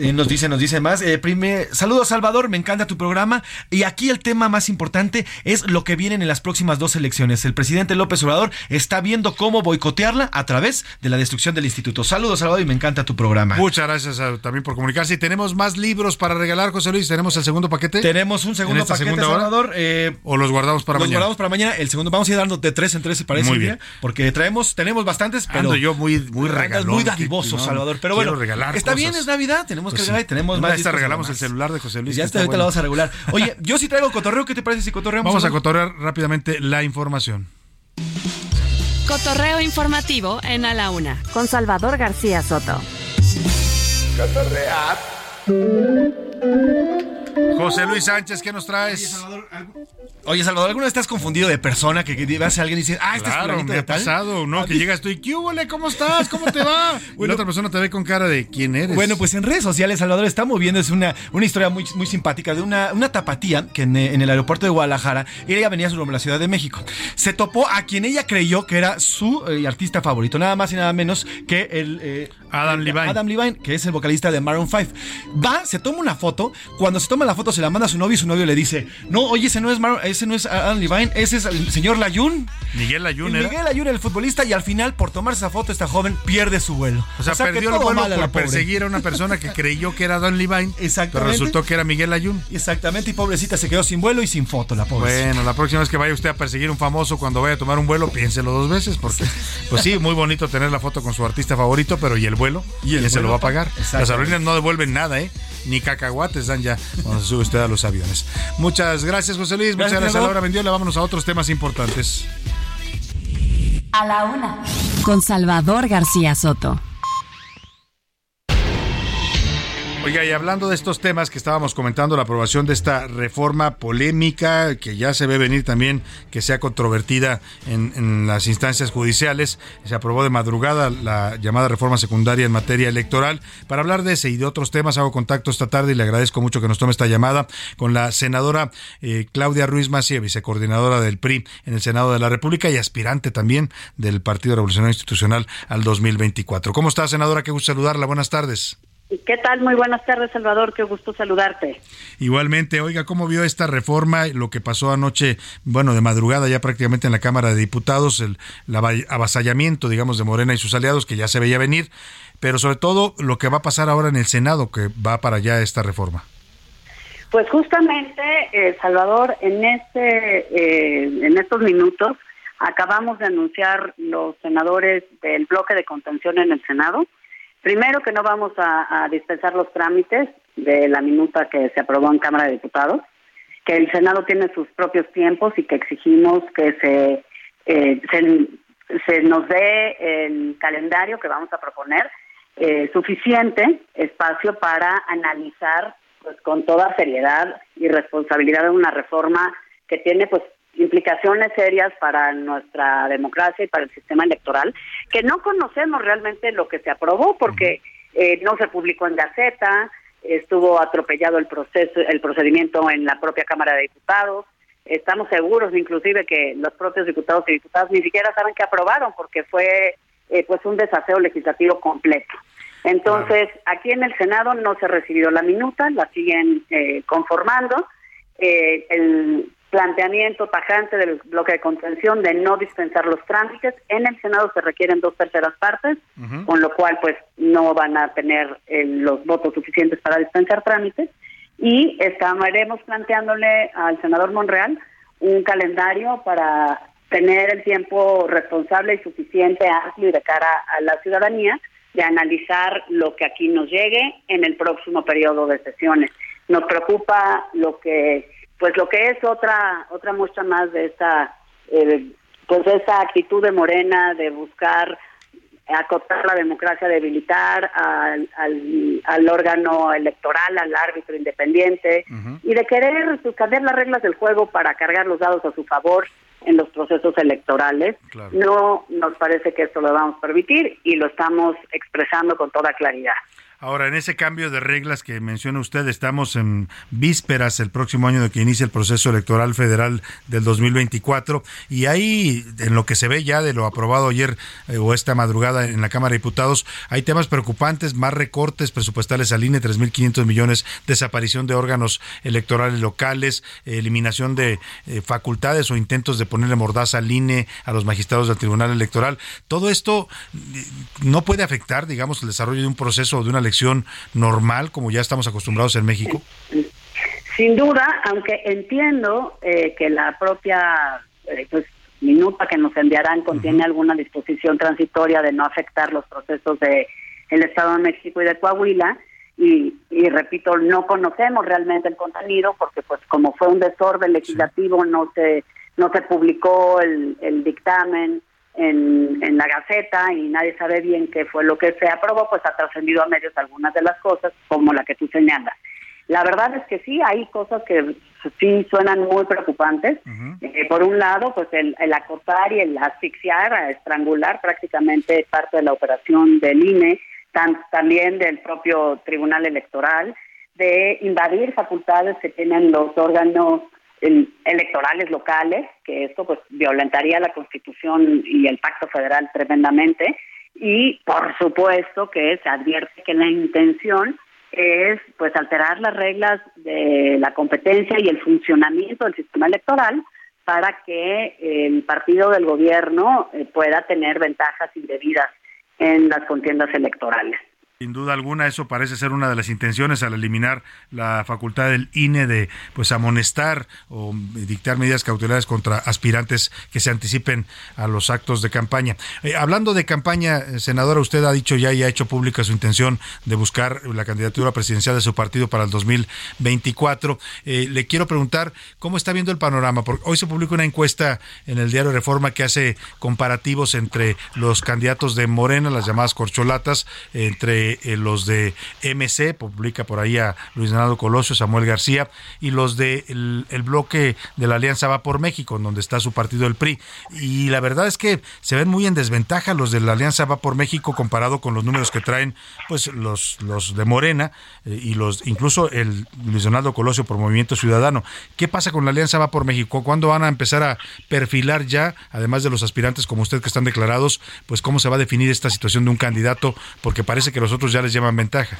Eh, nos dice, nos dice más. Eh, primer, saludos, Salvador, me encanta tu programa. Y aquí el tema más importante es lo que vienen en las próximas dos elecciones. El presidente López Obrador está viendo cómo boicotearla a través de la destrucción del instituto. Saludos, Salvador, y me encanta tu programa. Muchas gracias a, también por comunicarse. Y tenemos más libros para regalar, José Luis. ¿Tenemos el segundo paquete? Tenemos un segundo paquete, Salvador. Eh, ¿O los guardamos para los mañana? Los guardamos para mañana. El segundo, vamos a ir dando de tres en tres, si parece. Muy bien. Porque traemos, tenemos bastantes, pero... Ando yo muy, muy regalón. Muy dadivoso, no, Salvador. Pero bueno, está cosas. bien, es Navidad, tenemos Pues que sí. tenemos más. Ya te regalamos más. El celular de José Luis. Ya está, ahorita bueno. Lo vas a regular. Oye, yo sí traigo cotorreo. ¿Qué te parece si cotorreamos? Vamos a cotorrear rápidamente la información. Cotorreo informativo en A la Una con Salvador García Soto. Cotorrear. José Luis Sánchez, ¿qué nos traes? Oye, Salvador, Oye, Salvador ¿alguna vez estás confundido de persona que, que vas a alguien y dices, ah, este claro, es fulanito de tal? Claro, me ha pasado, ¿no? Que llegas tú y, ¿qué hubo, le? ¿Cómo estás? ¿Cómo te va? Bueno, y la otra persona te ve con cara de, ¿quién eres? Bueno, pues en redes sociales, Salvador, está moviendo, es una, una historia muy, muy simpática de una, una tapatía que en, en el aeropuerto de Guadalajara, ella venía sobre la Ciudad de México. Se topó a quien ella creyó que era su eh, artista favorito, nada más y nada menos que el... Eh, Adam el, Levine. Adam Levine, que es el vocalista de Maroon five. Va, se toma una foto, cuando se toma la foto se la manda a su novio y su novio le dice, no, oye, ese no es Maroon, ese no es Adam Levine, ese es el señor Layún. Miguel Layún era. Miguel Layún, el futbolista, y al final, por tomarse esa foto, esta joven pierde su vuelo. O sea, o sea perdió el vuelo por perseguir a una persona que creyó que era Adam Levine. Exactamente. Pero resultó que era Miguel Layún. Exactamente, y pobrecita, se quedó sin vuelo y sin foto, la pobrecita. Bueno, la próxima vez que vaya usted a perseguir un famoso, cuando vaya a tomar un vuelo, piénselo dos veces, porque, pues sí, muy bonito tener la foto con su artista favorito, pero y el vuelo, y él se lo va a pagar. Las aerolíneas no devuelven nada, ¿eh? Ni cacahuates dan ya cuando se sube usted a los aviones. Muchas gracias, José Luis. Muchas gracias, gracias a Laura Mendiola. Vámonos a otros temas importantes. A la Una con Salvador García Soto. Oiga, y hablando de estos temas que estábamos comentando, la aprobación de esta reforma polémica, que ya se ve venir también que sea controvertida en, en las instancias judiciales, se aprobó de madrugada la llamada reforma secundaria en materia electoral. Para hablar de ese y de otros temas, hago contacto esta tarde y le agradezco mucho que nos tome esta llamada con la senadora eh, Claudia Ruiz Massieu, vicecoordinadora del P R I en el Senado de la República y aspirante también del Partido Revolucionario Institucional al dos mil veinticuatro. ¿Cómo está, senadora? Qué gusto saludarla. Buenas tardes. ¿Qué tal? Muy buenas tardes, Salvador. Qué gusto saludarte. Igualmente. Oiga, ¿cómo vio esta reforma? Lo que pasó anoche, bueno, de madrugada ya prácticamente en la Cámara de Diputados, el, el avasallamiento, digamos, de Morena y sus aliados, que ya se veía venir, pero sobre todo lo que va a pasar ahora en el Senado, que va para allá esta reforma. Pues justamente, eh, Salvador, en, este, eh, en estos minutos acabamos de anunciar los senadores del bloque de contención en el Senado. Primero, que no vamos a, a dispensar los trámites de la minuta que se aprobó en Cámara de Diputados, que el Senado tiene sus propios tiempos y que exigimos que se eh, se, se nos dé el calendario que vamos a proponer, eh, suficiente espacio para analizar, pues, con toda seriedad y responsabilidad, una reforma que tiene, pues, implicaciones serias para nuestra democracia y para el sistema electoral, que no conocemos realmente lo que se aprobó, porque eh, no se publicó en Gaceta, estuvo atropellado el proceso, el procedimiento en la propia Cámara de Diputados. Estamos seguros, inclusive, que los propios diputados y diputadas ni siquiera saben que aprobaron, porque fue eh, pues un desaseo legislativo completo. Entonces, ah. aquí en el Senado no se recibió la minuta, la siguen eh, conformando. Eh, el planteamiento tajante del bloque de contención de no dispensar los trámites. En el Senado se requieren dos terceras partes, uh-huh. con lo cual pues no van a tener eh, los votos suficientes para dispensar trámites. Y estaremos planteándole al senador Monreal un calendario para tener el tiempo responsable y suficiente, amplio y de cara a la ciudadanía, de analizar lo que aquí nos llegue en el próximo periodo de sesiones. Nos preocupa lo que pues lo que es otra otra muestra más de esta eh, pues esta actitud de Morena de buscar acotar la democracia, debilitar al, al, al órgano electoral, al árbitro independiente, uh-huh. y de querer cambiar las reglas del juego para cargar los dados a su favor en los procesos electorales. Claro. No nos parece que esto lo vamos a permitir y lo estamos expresando con toda claridad. Ahora, en ese cambio de reglas que menciona usted, estamos en vísperas el próximo año de que inicie el proceso electoral federal del dos mil veinticuatro, y ahí, en lo que se ve ya de lo aprobado ayer eh, o esta madrugada en la Cámara de Diputados, hay temas preocupantes, más recortes presupuestales al I N E, tres mil quinientos millones, desaparición de órganos electorales locales, eliminación de eh, facultades o intentos de ponerle mordaza al I N E, a los magistrados del Tribunal Electoral. Todo esto no puede afectar, digamos, el desarrollo de un proceso o de una elección normal, como ya estamos acostumbrados en México. Sin duda, aunque entiendo eh, que la propia eh, pues, minuta que nos enviarán contiene uh-huh. alguna disposición transitoria de no afectar los procesos de el Estado de México y de Coahuila, y, y repito, no conocemos realmente el contenido, porque pues como fue un desorden legislativo, sí. no se no se publicó el, el dictamen En, en la Gaceta y nadie sabe bien qué fue lo que se aprobó, pues ha trascendido a medios algunas de las cosas, como la que tú señalas. La verdad es que sí, hay cosas que sí suenan muy preocupantes. Uh-huh. Eh, por un lado, pues el, el acotar y el asfixiar, a estrangular prácticamente parte de la operación del I N E, tan, también del propio Tribunal Electoral, de invadir facultades que tienen los órganos electorales locales, que esto pues violentaría la Constitución y el Pacto Federal tremendamente, y por supuesto que se advierte que la intención es pues alterar las reglas de la competencia y el funcionamiento del sistema electoral para que el partido del gobierno pueda tener ventajas indebidas en las contiendas electorales. Sin duda alguna, eso parece ser una de las intenciones al eliminar la facultad del I N E de pues amonestar o dictar medidas cautelares contra aspirantes que se anticipen a los actos de campaña. Eh, hablando de campaña, senadora, usted ha dicho ya y ha hecho pública su intención de buscar la candidatura presidencial de su partido para el dos mil veinticuatro. Eh, le quiero preguntar cómo está viendo el panorama, porque hoy se publica una encuesta en el diario Reforma que hace comparativos entre los candidatos de Morena, las llamadas corcholatas, entre los de M C, publica por ahí a Luis Donaldo Colosio, Samuel García, y los de el, el bloque de la Alianza Va por México, en donde está su partido el P R I, y la verdad es que se ven muy en desventaja los de la Alianza Va por México comparado con los números que traen pues los los de Morena eh, y los incluso el Luis Donaldo Colosio por Movimiento Ciudadano. ¿Qué pasa con la Alianza Va por México? ¿Cuándo van a empezar a perfilar ya, además de los aspirantes como usted que están declarados, pues cómo se va a definir esta situación de un candidato? Porque parece que los otros ya les llevan ventaja.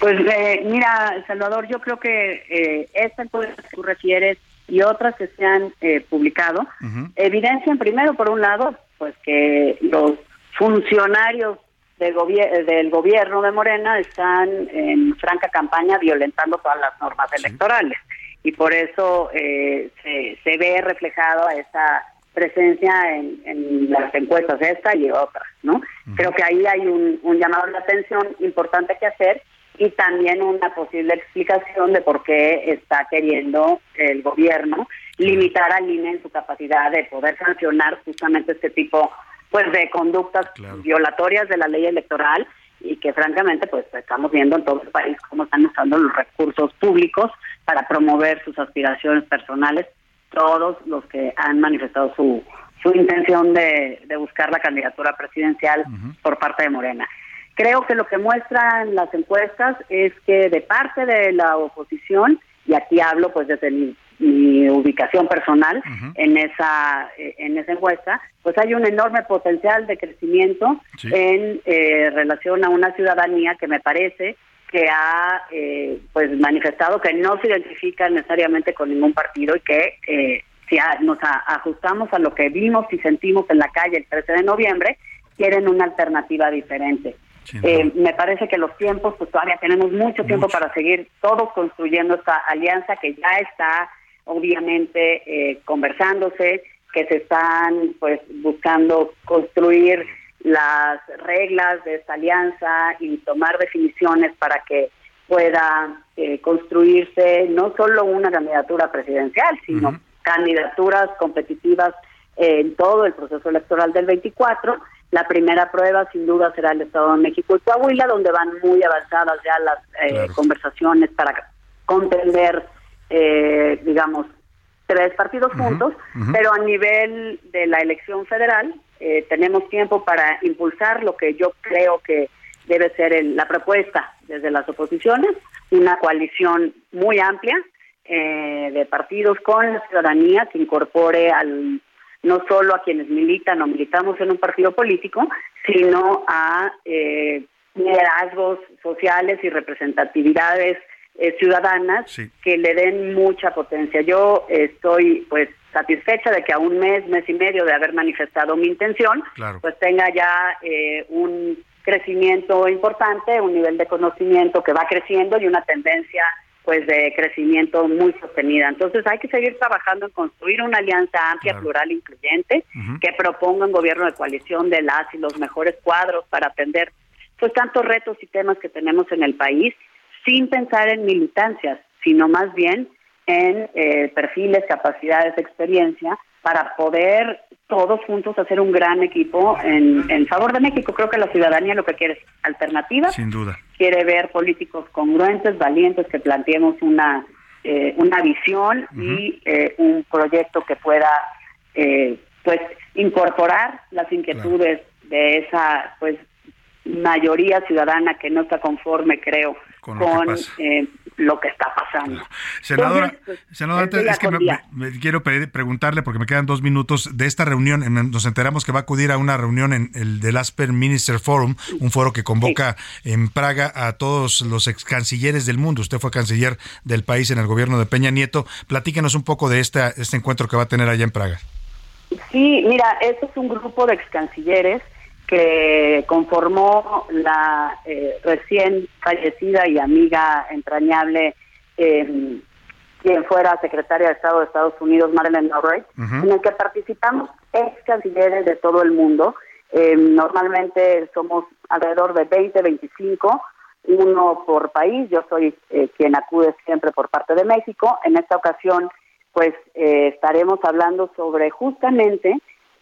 Pues eh, mira, Salvador, yo creo que eh, esta encuesta que tú refieres y otras que se han eh, publicado uh-huh. evidencian primero, por un lado, pues que los funcionarios de gobi- del gobierno de Morena están en franca campaña violentando todas las normas sí. electorales, y por eso eh, se, se ve reflejado esa presencia en, en las encuestas esta y otras, ¿no? Uh-huh. Creo que ahí hay un, un llamado de atención importante que hacer, y también una posible explicación de por qué está queriendo el gobierno limitar al I N E en su capacidad de poder sancionar justamente este tipo pues de conductas claro. violatorias de la ley electoral, y que francamente pues estamos viendo en todo el país cómo están usando los recursos públicos para promover sus aspiraciones personales todos los que han manifestado su su intención de, de buscar la candidatura presidencial uh-huh. por parte de Morena. Creo que lo que muestran las encuestas es que de parte de la oposición, y aquí hablo pues desde mi, mi ubicación personal uh-huh. en esa en esa encuesta, pues hay un enorme potencial de crecimiento sí. en eh, relación a una ciudadanía que me parece que ha eh, pues manifestado que no se identifica necesariamente con ningún partido y que eh, si a, nos a, ajustamos a lo que vimos y sentimos en la calle el trece de noviembre, quieren una alternativa diferente. Sí, no. eh, me parece que los tiempos, pues todavía tenemos mucho tiempo mucho. para seguir todos construyendo esta alianza que ya está obviamente eh, conversándose, que se están pues buscando construir las reglas de esta alianza y tomar definiciones para que pueda eh, construirse no solo una candidatura presidencial, sino uh-huh. candidaturas competitivas en todo el proceso electoral del veinticuatro. La primera prueba, sin duda, será el Estado de México y Coahuila, donde van muy avanzadas ya las eh, claro. conversaciones para contender, eh, digamos, tres partidos uh-huh, juntos, uh-huh. pero a nivel de la elección federal eh, tenemos tiempo para impulsar lo que yo creo que debe ser el, la propuesta desde las oposiciones, una coalición muy amplia eh, de partidos con la ciudadanía que incorpore al... no solo a quienes militan o militamos en un partido político, sino a eh, liderazgos sociales y representatividades eh, ciudadanas sí. que le den mucha potencia. Yo eh, estoy pues satisfecha de que a un mes, mes y medio de haber manifestado mi intención, claro. pues tenga ya eh, un crecimiento importante, un nivel de conocimiento que va creciendo y una tendencia pues de crecimiento muy sostenida. Entonces hay que seguir trabajando en construir una alianza amplia, claro. plural, incluyente, uh-huh. que proponga un gobierno de coalición de las y los mejores cuadros para atender pues tantos retos y temas que tenemos en el país, sin pensar en militancias, sino más bien en eh, perfiles, capacidades, experiencia, para poder todos juntos hacer un gran equipo en, en favor de México. Creo que la ciudadanía lo que quiere es alternativas. Sin duda. Quiere ver políticos congruentes, valientes, que planteemos una eh, una visión uh-huh. y eh, un proyecto que pueda eh, pues incorporar las inquietudes claro. de esa pues mayoría ciudadana que no está conforme, creo, con lo, con, que, eh, lo que está pasando. Claro. Senadora, Entonces, pues, senadora es, es que me, me quiero pedir, preguntarle, porque me quedan dos minutos, de esta reunión, en, nos enteramos que va a acudir a una reunión en el del Asper Minister Forum, un foro que convoca sí. en Praga a todos los ex cancilleres del mundo. Usted fue canciller del país en el gobierno de Peña Nieto. Platíquenos un poco de esta, este encuentro que va a tener allá en Praga. Sí, mira, este es un grupo de ex cancilleres que conformó la eh, recién fallecida y amiga entrañable, eh, quien fuera secretaria de Estado de Estados Unidos, Madeleine Albright, uh-huh. en el que participamos ex cancilleres de todo el mundo. Eh, normalmente somos alrededor de veinte, veinticinco, uno por país. Yo soy eh, quien acude siempre por parte de México. En esta ocasión, pues, eh, estaremos hablando sobre justamente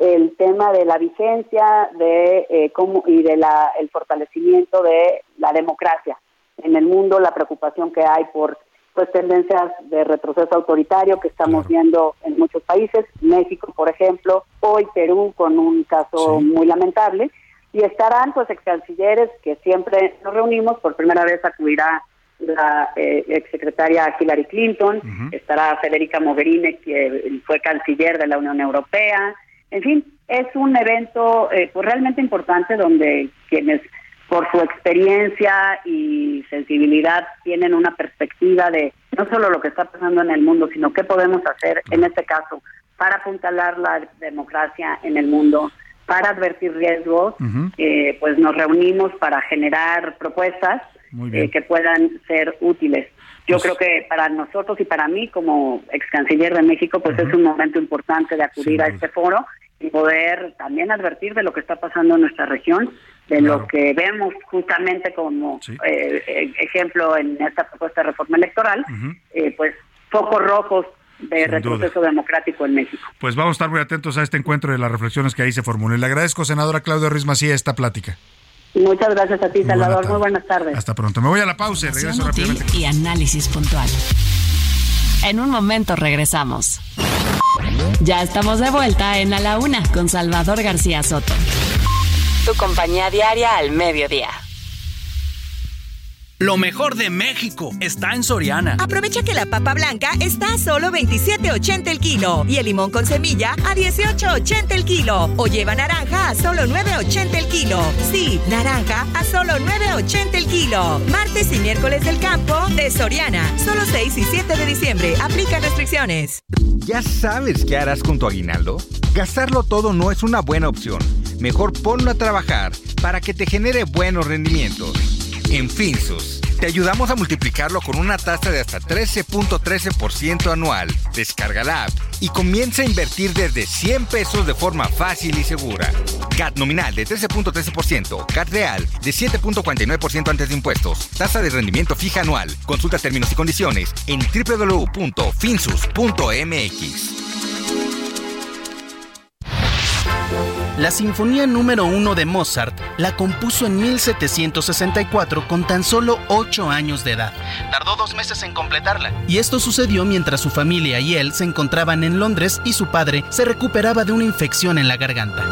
el tema de la vigencia de eh, cómo, y de la el fortalecimiento de la democracia en el mundo, la preocupación que hay por pues tendencias de retroceso autoritario que estamos claro. viendo en muchos países, México por ejemplo, hoy Perú con un caso sí. muy lamentable, y estarán pues ex cancilleres que siempre nos reunimos. Por primera vez acudirá la eh, exsecretaria Hillary Clinton, uh-huh. estará Federica Mogherini, que fue canciller de la Unión Europea. En fin, es un evento eh, pues realmente importante donde quienes por su experiencia y sensibilidad tienen una perspectiva de no solo lo que está pasando en el mundo, sino qué podemos hacer en este caso para apuntalar la democracia en el mundo, para advertir riesgos, uh-huh. eh, pues nos reunimos para generar propuestas eh, que puedan ser útiles. Yo pues, creo que para nosotros y para mí como ex canciller de México, pues uh-huh. es un momento importante de acudir a este foro y poder también advertir de lo que está pasando en nuestra región, de claro. lo que vemos justamente como sí. eh, ejemplo en esta propuesta de reforma electoral, uh-huh. eh, pues focos rojos de retroceso democrático en México. Pues vamos a estar muy atentos a este encuentro y a las reflexiones que ahí se formulen. Le agradezco, senadora Claudia Ruiz Macía, esta plática. Muchas gracias a ti, muy Salvador. Buena Muy buenas tardes. Hasta pronto. Me voy a la pausa y regreso rápidamente. Y análisis puntual. En un momento regresamos. Ya estamos de vuelta en A la Una con Salvador García Soto. Tu compañía diaria al mediodía. Lo mejor de México está en Soriana. Aprovecha que la papa blanca está a solo veintisiete ochenta el kilo y el limón con semilla a dieciocho ochenta el kilo. O lleva naranja a solo nueve ochenta el kilo. Sí, naranja a solo nueve ochenta el kilo. Martes y miércoles del campo de Soriana. Solo seis y siete de diciembre. Aplica restricciones. ¿Ya sabes qué harás con tu aguinaldo? Gastarlo todo no es una buena opción. Mejor ponlo a trabajar para que te genere buenos rendimientos. En Finsus, te ayudamos a multiplicarlo con una tasa de hasta trece punto trece por ciento anual. Descarga la app y comienza a invertir desde cien pesos de forma fácil y segura. G A T nominal de trece punto trece por ciento, G A T real de siete punto cuarenta y nueve por ciento antes de impuestos. Tasa de rendimiento fija anual. Consulta términos y condiciones en doble u doble u doble u punto finsus punto m x. La sinfonía número uno de Mozart la compuso en mil setecientos sesenta y cuatro con tan solo ocho años de edad. Tardó dos meses en completarla. Y esto sucedió mientras su familia y él se encontraban en Londres y su padre se recuperaba de una infección en la garganta.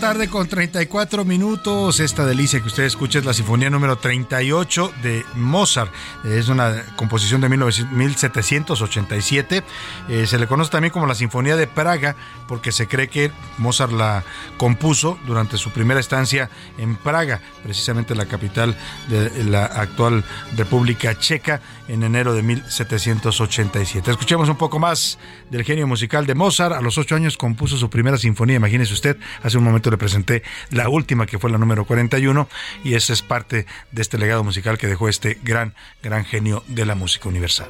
Tarde con treinta y cuatro minutos. Esta delicia que usted escucha es la sinfonía número treinta y ocho de Mozart. Es una composición de mil setecientos ochenta y siete. Eh, se le conoce también como la Sinfonía de Praga porque se cree que Mozart la compuso durante su primera estancia en Praga, precisamente la capital de la actual República Checa, en enero de mil setecientos ochenta y siete. Escuchemos un poco más del genio musical de Mozart. A los ocho años compuso su primera sinfonía. Imagínese usted, hace un momento le presenté la última, que fue la número cuarenta y uno, y esa es parte de este legado musical que dejó este gran, gran genio de la música universal.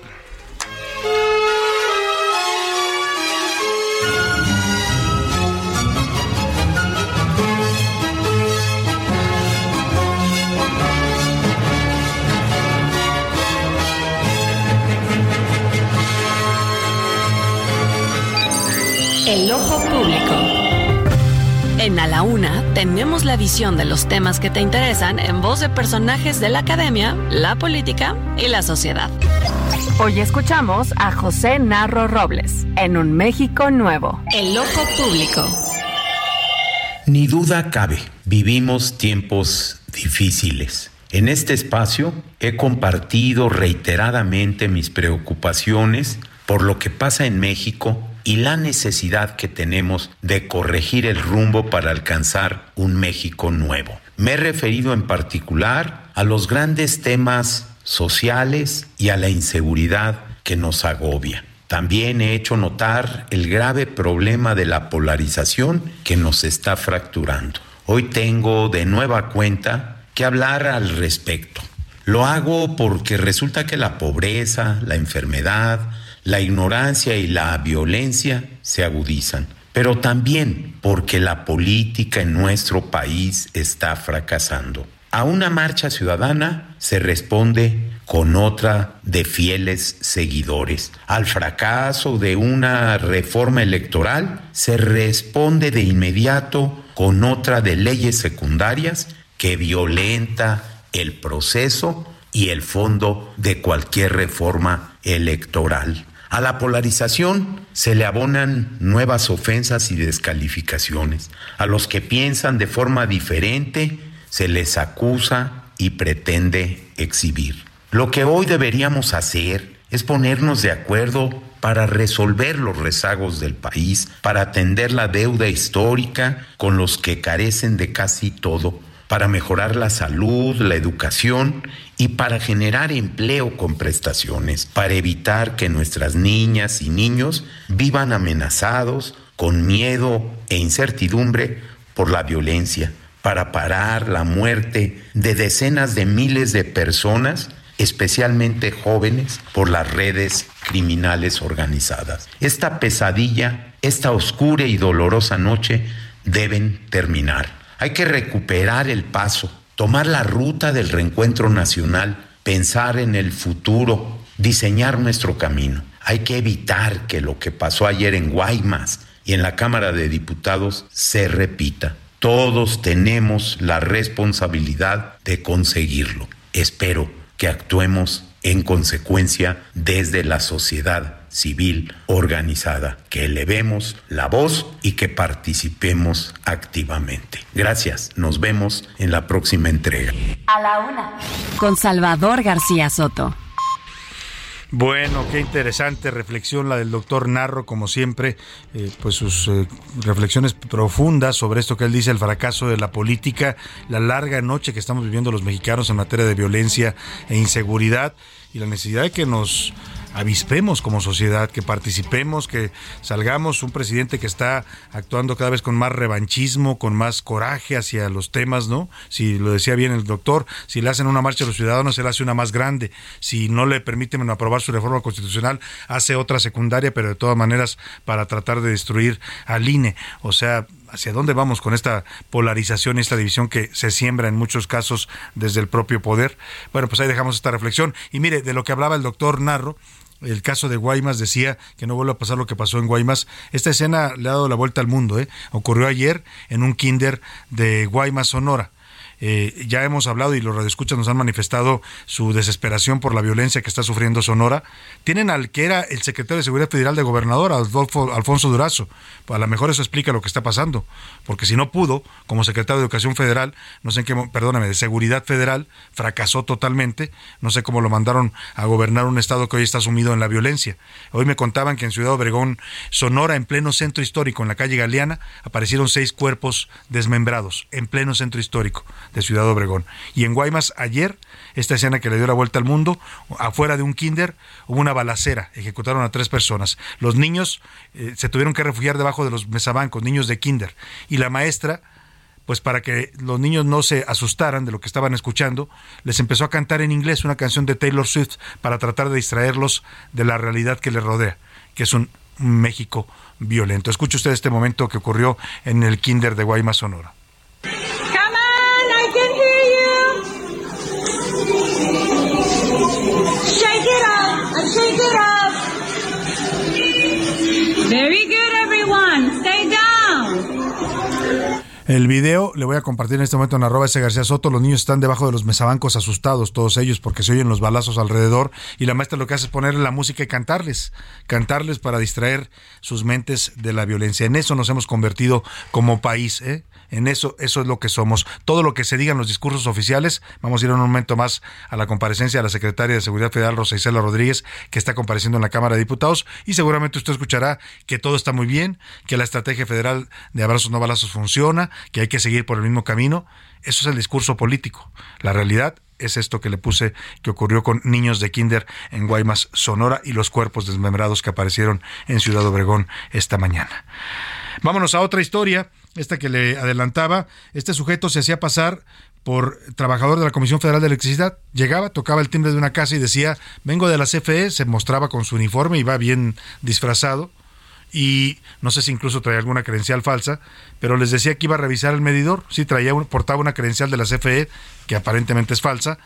El ojo público. En A la Una tenemos la visión de los temas que te interesan en voz de personajes de la academia, la política y la sociedad. Hoy escuchamos a José Narro Robles en Un México Nuevo. El ojo público. Ni duda cabe, vivimos tiempos difíciles. En este espacio he compartido reiteradamente mis preocupaciones por lo que pasa en México y la necesidad que tenemos de corregir el rumbo para alcanzar un México nuevo. Me he referido en particular a los grandes temas sociales y a la inseguridad que nos agobia. También he hecho notar el grave problema de la polarización que nos está fracturando. Hoy tengo de nueva cuenta que hablar al respecto. Lo hago porque resulta que la pobreza, la enfermedad, la ignorancia y la violencia se agudizan, pero también porque la política en nuestro país está fracasando. A una marcha ciudadana se responde con otra de fieles seguidores. Al fracaso de una reforma electoral se responde de inmediato con otra de leyes secundarias que violenta el proceso y el fondo de cualquier reforma electoral. A la polarización se le abonan nuevas ofensas y descalificaciones. A los que piensan de forma diferente se les acusa y pretende exhibir. Lo que hoy deberíamos hacer es ponernos de acuerdo para resolver los rezagos del país, para atender la deuda histórica con los que carecen de casi todo, para mejorar la salud, la educación y para generar empleo con prestaciones, para evitar que nuestras niñas y niños vivan amenazados con miedo e incertidumbre por la violencia, para parar la muerte de decenas de miles de personas, especialmente jóvenes, por las redes criminales organizadas. Esta pesadilla, esta oscura y dolorosa noche deben terminar. Hay que recuperar el paso, tomar la ruta del reencuentro nacional, pensar en el futuro, diseñar nuestro camino. Hay que evitar que lo que pasó ayer en Guaymas y en la Cámara de Diputados se repita. Todos tenemos la responsabilidad de conseguirlo. Espero que actuemos en consecuencia desde la sociedad civil organizada, que elevemos la voz y que participemos activamente. Gracias, nos vemos en la próxima entrega. A la una. Con Salvador García Soto. Bueno, qué interesante reflexión la del doctor Narro, como siempre, eh, pues sus eh, reflexiones profundas sobre esto que él dice, el fracaso de la política, la larga noche que estamos viviendo los mexicanos en materia de violencia e inseguridad y la necesidad de que nos avispemos como sociedad, que participemos, que salgamos. Un presidente que está actuando cada vez con más revanchismo, con más coraje hacia los temas, ¿no? Si lo decía bien el doctor, si le hacen una marcha a los ciudadanos, se le hace una más grande. Si no le permiten aprobar su reforma constitucional, hace otra secundaria, pero de todas maneras para tratar de destruir al I N E. O sea, ¿hacia dónde vamos con esta polarización y esta división que se siembra en muchos casos desde el propio poder? Bueno, pues ahí dejamos esta reflexión. Y mire, de lo que hablaba el doctor Narro, el caso de Guaymas, decía que no vuelva a pasar lo que pasó en Guaymas. Esta escena le ha dado la vuelta al mundo, ¿eh? Ocurrió ayer en un kinder de Guaymas, Sonora. Eh, ya hemos hablado y los radioescuchas nos han manifestado su desesperación por la violencia que está sufriendo Sonora. Tienen al que era el secretario de Seguridad Federal de Gobernador, Adolfo, Alfonso Durazo. Pues a lo mejor eso explica lo que está pasando, porque si no pudo, como secretario de Educación Federal, no sé en qué, perdóname, de Seguridad Federal, fracasó totalmente. No sé cómo lo mandaron a gobernar un estado que hoy está sumido en la violencia. Hoy me contaban que en Ciudad Obregón, Sonora, en pleno centro histórico, en la calle Galeana, aparecieron seis cuerpos desmembrados, en pleno centro histórico de Ciudad Obregón. Y en Guaymas ayer, esta escena que le dio la vuelta al mundo, afuera de un kinder hubo una balacera, ejecutaron a tres personas. Los niños eh, se tuvieron que refugiar debajo de los mesabancos, niños de kinder. Y la maestra, pues para que los niños no se asustaran de lo que estaban escuchando, les empezó a cantar en inglés una canción de Taylor Swift para tratar de distraerlos de la realidad que les rodea, que es un México violento. Escuche usted este momento que ocurrió en el kinder de Guaymas, Sonora. Shake it up, shake it up. Very good, everyone. Stay down. El video le voy a compartir en este momento en arroba ese García Soto. Los niños están debajo de los mesabancos asustados, todos ellos, porque se oyen los balazos alrededor, y la maestra lo que hace es ponerle la música y cantarles, cantarles para distraer sus mentes de la violencia. En eso nos hemos convertido como país, ¿eh? En eso, eso es lo que somos. Todo lo que se digan los discursos oficiales, vamos a ir en un momento más a la comparecencia de la secretaria de Seguridad Federal, Rosa Isela Rodríguez, que está compareciendo en la Cámara de Diputados, y seguramente usted escuchará que todo está muy bien, que la estrategia federal de abrazos no balazos funciona, que hay que seguir por el mismo camino. Eso es el discurso político. La realidad es esto que le puse, que ocurrió con niños de kinder en Guaymas, Sonora, y los cuerpos desmembrados que aparecieron en Ciudad Obregón esta mañana. Vámonos a otra historia, esta que le adelantaba. Este sujeto se hacía pasar por trabajador de la Comisión Federal de Electricidad. Llegaba, tocaba el timbre de una casa y decía, vengo de la C F E, se mostraba con su uniforme, iba bien disfrazado, y no sé si incluso traía alguna credencial falsa, pero les decía que iba a revisar el medidor. Sí, traía un, portaba una credencial de la C F E, que aparentemente es falsa,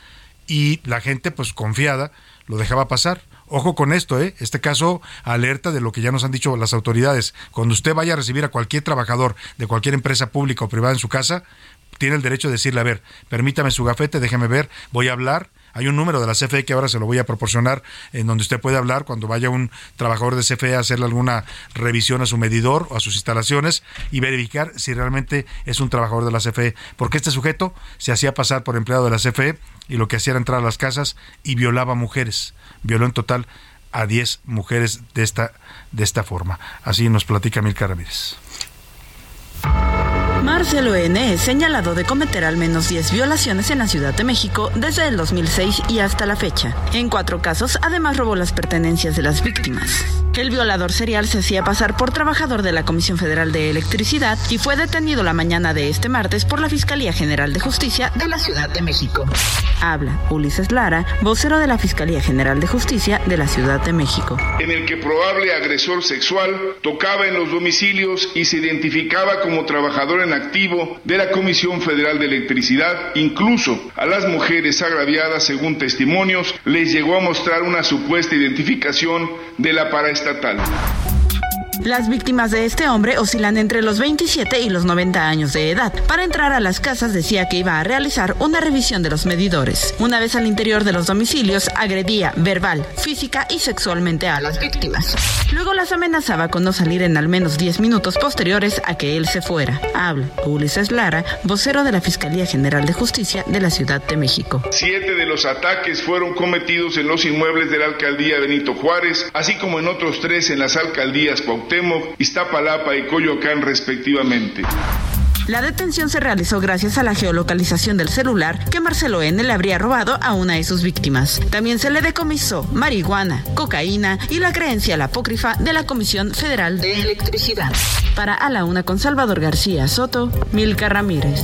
y la gente, pues confiada, lo dejaba pasar. Ojo con esto, ¿eh? Este caso alerta de lo que ya nos han dicho las autoridades. Cuando usted vaya a recibir a cualquier trabajador de cualquier empresa pública o privada en su casa, tiene el derecho de decirle, a ver, permítame su gafete, déjeme ver, voy a hablar. Hay un número de la C F E que ahora se lo voy a proporcionar, en donde usted puede hablar cuando vaya un trabajador de C F E a hacerle alguna revisión a su medidor o a sus instalaciones y verificar si realmente es un trabajador de la C F E. Porque este sujeto se hacía pasar por empleado de la C F E y lo que hacía era entrar a las casas y violaba mujeres. Violó en total a diez mujeres de esta, de esta forma. Así nos platica Milka Ramírez. Marcelo N. es señalado de cometer al menos diez violaciones en la Ciudad de México desde el dos mil seis y hasta la fecha. En cuatro casos, además robó las pertenencias de las víctimas. El violador serial se hacía pasar por trabajador de la Comisión Federal de Electricidad y fue detenido la mañana de este martes por la Fiscalía General de Justicia de la Ciudad de México. Habla Ulises Lara, vocero de la Fiscalía General de Justicia de la Ciudad de México. En el que probable agresor sexual tocaba en los domicilios y se identificaba como trabajador en activo de la Comisión Federal de Electricidad, incluso a las mujeres agraviadas, según testimonios, les llegó a mostrar una supuesta identificación de la paraestatal. Las víctimas de este hombre oscilan entre los veintisiete y los noventa años de edad. Para entrar a las casas decía que iba a realizar una revisión de los medidores. Una vez al interior de los domicilios, agredía verbal, física y sexualmente a las víctimas. Luego las amenazaba con no salir en al menos diez minutos posteriores a que él se fuera. Habla Ulises Lara, vocero de la Fiscalía General de Justicia de la Ciudad de México. Siete de los ataques fueron cometidos en los inmuebles de la alcaldía Benito Juárez, así como en otros tres en las alcaldías Cuauhtémoc, Iztapalapa y Coyoacán respectivamente. La detención se realizó gracias a la geolocalización del celular que Marcelo N. le habría robado a una de sus víctimas. También se le decomisó marihuana, cocaína y la credencial apócrifa de la Comisión Federal de Electricidad. Para A la Una con Salvador García Soto, Milka Ramírez.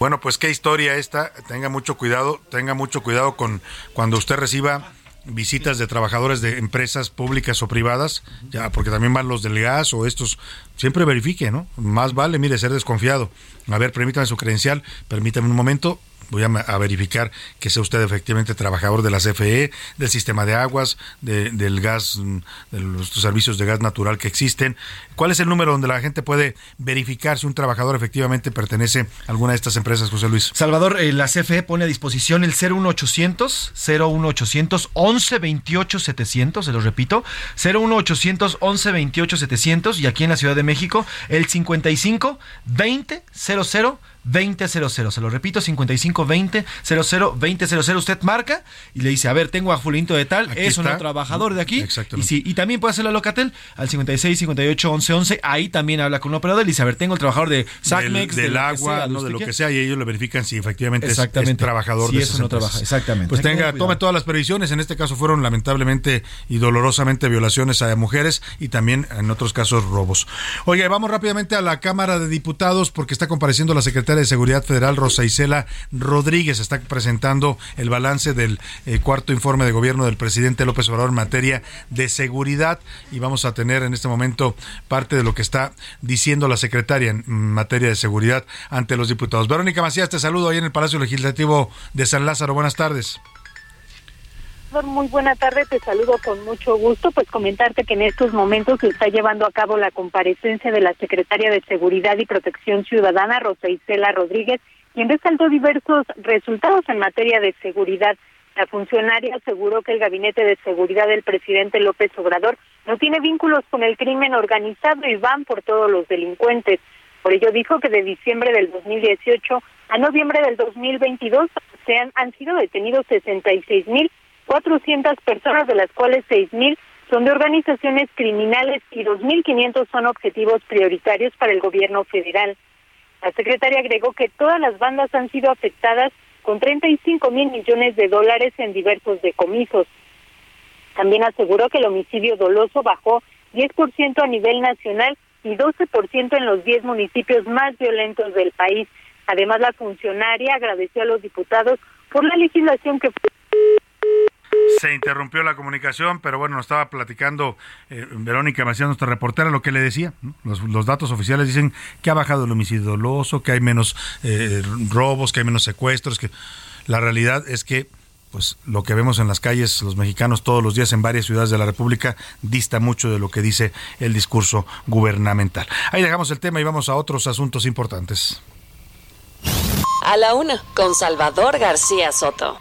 Bueno, pues qué historia esta. Tenga mucho cuidado, tenga mucho cuidado con cuando usted reciba visitas de trabajadores de empresas públicas o privadas, ya, porque también van los del gas o estos, siempre verifique, ¿no? Más vale, mire, ser desconfiado. A ver, permítame su credencial, permítame un momento, voy a, a verificar que sea usted efectivamente trabajador de la C F E, del sistema de aguas, de, del gas, de los servicios de gas natural que existen. ¿Cuál es el número donde la gente puede verificar si un trabajador efectivamente pertenece a alguna de estas empresas, José Luis? Salvador, eh, la C F E pone a disposición el cero uno ochocientos, cero uno ochocientos, once veintiocho setecientos, se los repito, cero uno ochocientos, once veintiocho setecientos, y aquí en la Ciudad de México el cincuenta y cinco, veinte, cero cero, veinte mil. Se lo repito, cincuenta y cinco, veinte, cero cero, veinte mil. Usted marca y le dice, a ver, tengo a fulanito de tal, aquí es está un trabajador de aquí. Y, sí, y también puede hacerlo a Locatel, al cincuenta y seis, cincuenta y ocho, once, once. Ahí también habla con un operador y dice, a ver, tengo el trabajador de SACMEX, del, del de agua, sea, no, de lo que sea, y ellos le verifican si efectivamente es, es trabajador si de eso no empresas. Trabaja, exactamente. Pues tenga, tome todas las previsiones. En este caso fueron lamentablemente y dolorosamente violaciones a mujeres y también en otros casos robos. Oiga, vamos rápidamente a la Cámara de Diputados porque está compareciendo la secretaria de Seguridad Federal, Rosa Isela Rodríguez. Está presentando el balance del eh, cuarto informe de gobierno del presidente López Obrador en materia de seguridad y vamos a tener en este momento parte de lo que está diciendo la secretaria en materia de seguridad ante los diputados. Verónica Macías, te saludo ahí en el Palacio Legislativo de San Lázaro. Buenas tardes. Muy buena tarde, te saludo con mucho gusto. Pues comentarte que en estos momentos se está llevando a cabo la comparecencia de la secretaria de Seguridad y Protección Ciudadana, Rosa Isela Rodríguez, quien resaltó diversos resultados en materia de seguridad. La funcionaria aseguró que el Gabinete de Seguridad del presidente López Obrador no tiene vínculos con el crimen organizado y van por todos los delincuentes. Por ello dijo que de diciembre del dos mil dieciocho a noviembre del dos mil veintidós se han, han sido detenidos sesenta y seis mil cuatrocientas personas, de las cuales seis mil son de organizaciones criminales y dos mil quinientos son objetivos prioritarios para el gobierno federal. La secretaria agregó que todas las bandas han sido afectadas con treinta y cinco mil millones de dólares en diversos decomisos. También aseguró que el homicidio doloso bajó diez por ciento a nivel nacional y doce por ciento en los diez municipios más violentos del país. Además, la funcionaria agradeció a los diputados por la legislación que fue... Se interrumpió la comunicación, pero bueno, nos estaba platicando eh, Verónica Macías, nuestra reportera, lo que le decía, ¿no? Los, los datos oficiales dicen que ha bajado el homicidio doloso, que hay menos eh, robos, que hay menos secuestros, que la realidad es que pues lo que vemos en las calles los mexicanos todos los días en varias ciudades de la República dista mucho de lo que dice el discurso gubernamental. Ahí dejamos el tema y vamos a otros asuntos importantes. A la una, con Salvador García Soto.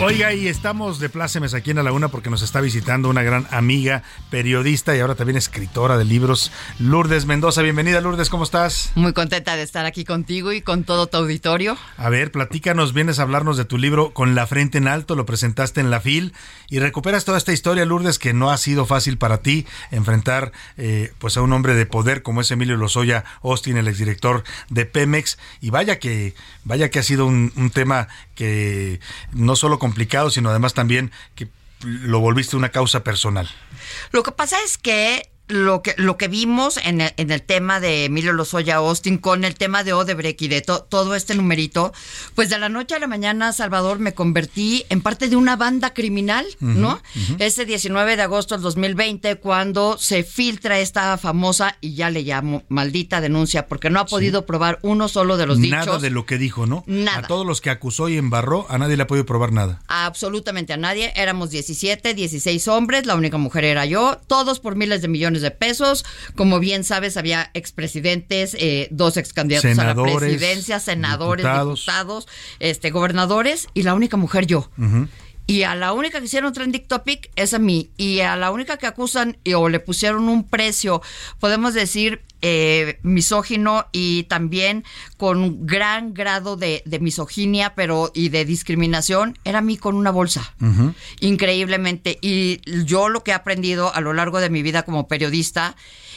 Oiga, y estamos de plácemes aquí en A la Una porque nos está visitando una gran amiga, periodista y ahora también escritora de libros, Lourdes Mendoza. Bienvenida, Lourdes, ¿cómo estás? Muy contenta de estar aquí contigo y con todo tu auditorio. A ver, platícanos, vienes a hablarnos de tu libro Con la frente en alto, lo presentaste en la FIL y recuperas toda esta historia, Lourdes, que no ha sido fácil para ti enfrentar eh, pues a un hombre de poder como es Emilio Lozoya Austin, el exdirector de Pemex, y vaya que, vaya que ha sido un, un tema que no solo complicado, sino además también que lo volviste una causa personal. Lo que pasa es que lo que lo que vimos en el, en el tema de Emilio Lozoya Austin con el tema de Odebrecht y de to, todo este numerito, pues de la noche a la mañana, Salvador, me convertí en parte de una banda criminal, uh-huh, ¿no? Uh-huh. Ese diecinueve de agosto del dos mil veinte, cuando se filtra esta famosa, y ya le llamo, maldita denuncia, porque no ha podido sí. probar uno solo de los nada dichos. Nada de lo que dijo, ¿no? Nada. A todos los que acusó y embarró, a nadie le ha podido probar nada. Absolutamente a nadie. Éramos diecisiete, dieciséis hombres, la única mujer era yo, todos por miles de millones de pesos. Como bien sabes, había expresidentes, eh, dos excandidatos senadores, a la presidencia, senadores, diputados, diputados este, gobernadores, y la única mujer yo. Uh-huh. Y a la única que hicieron trending topic es a mí, y a la única que acusan y, o le pusieron un precio, podemos decir, eh, misógino, y también con un gran grado de, de misoginia pero y de discriminación, era a mí con una bolsa. Uh-huh. Increíblemente. Y yo lo que he aprendido a lo largo de mi vida como periodista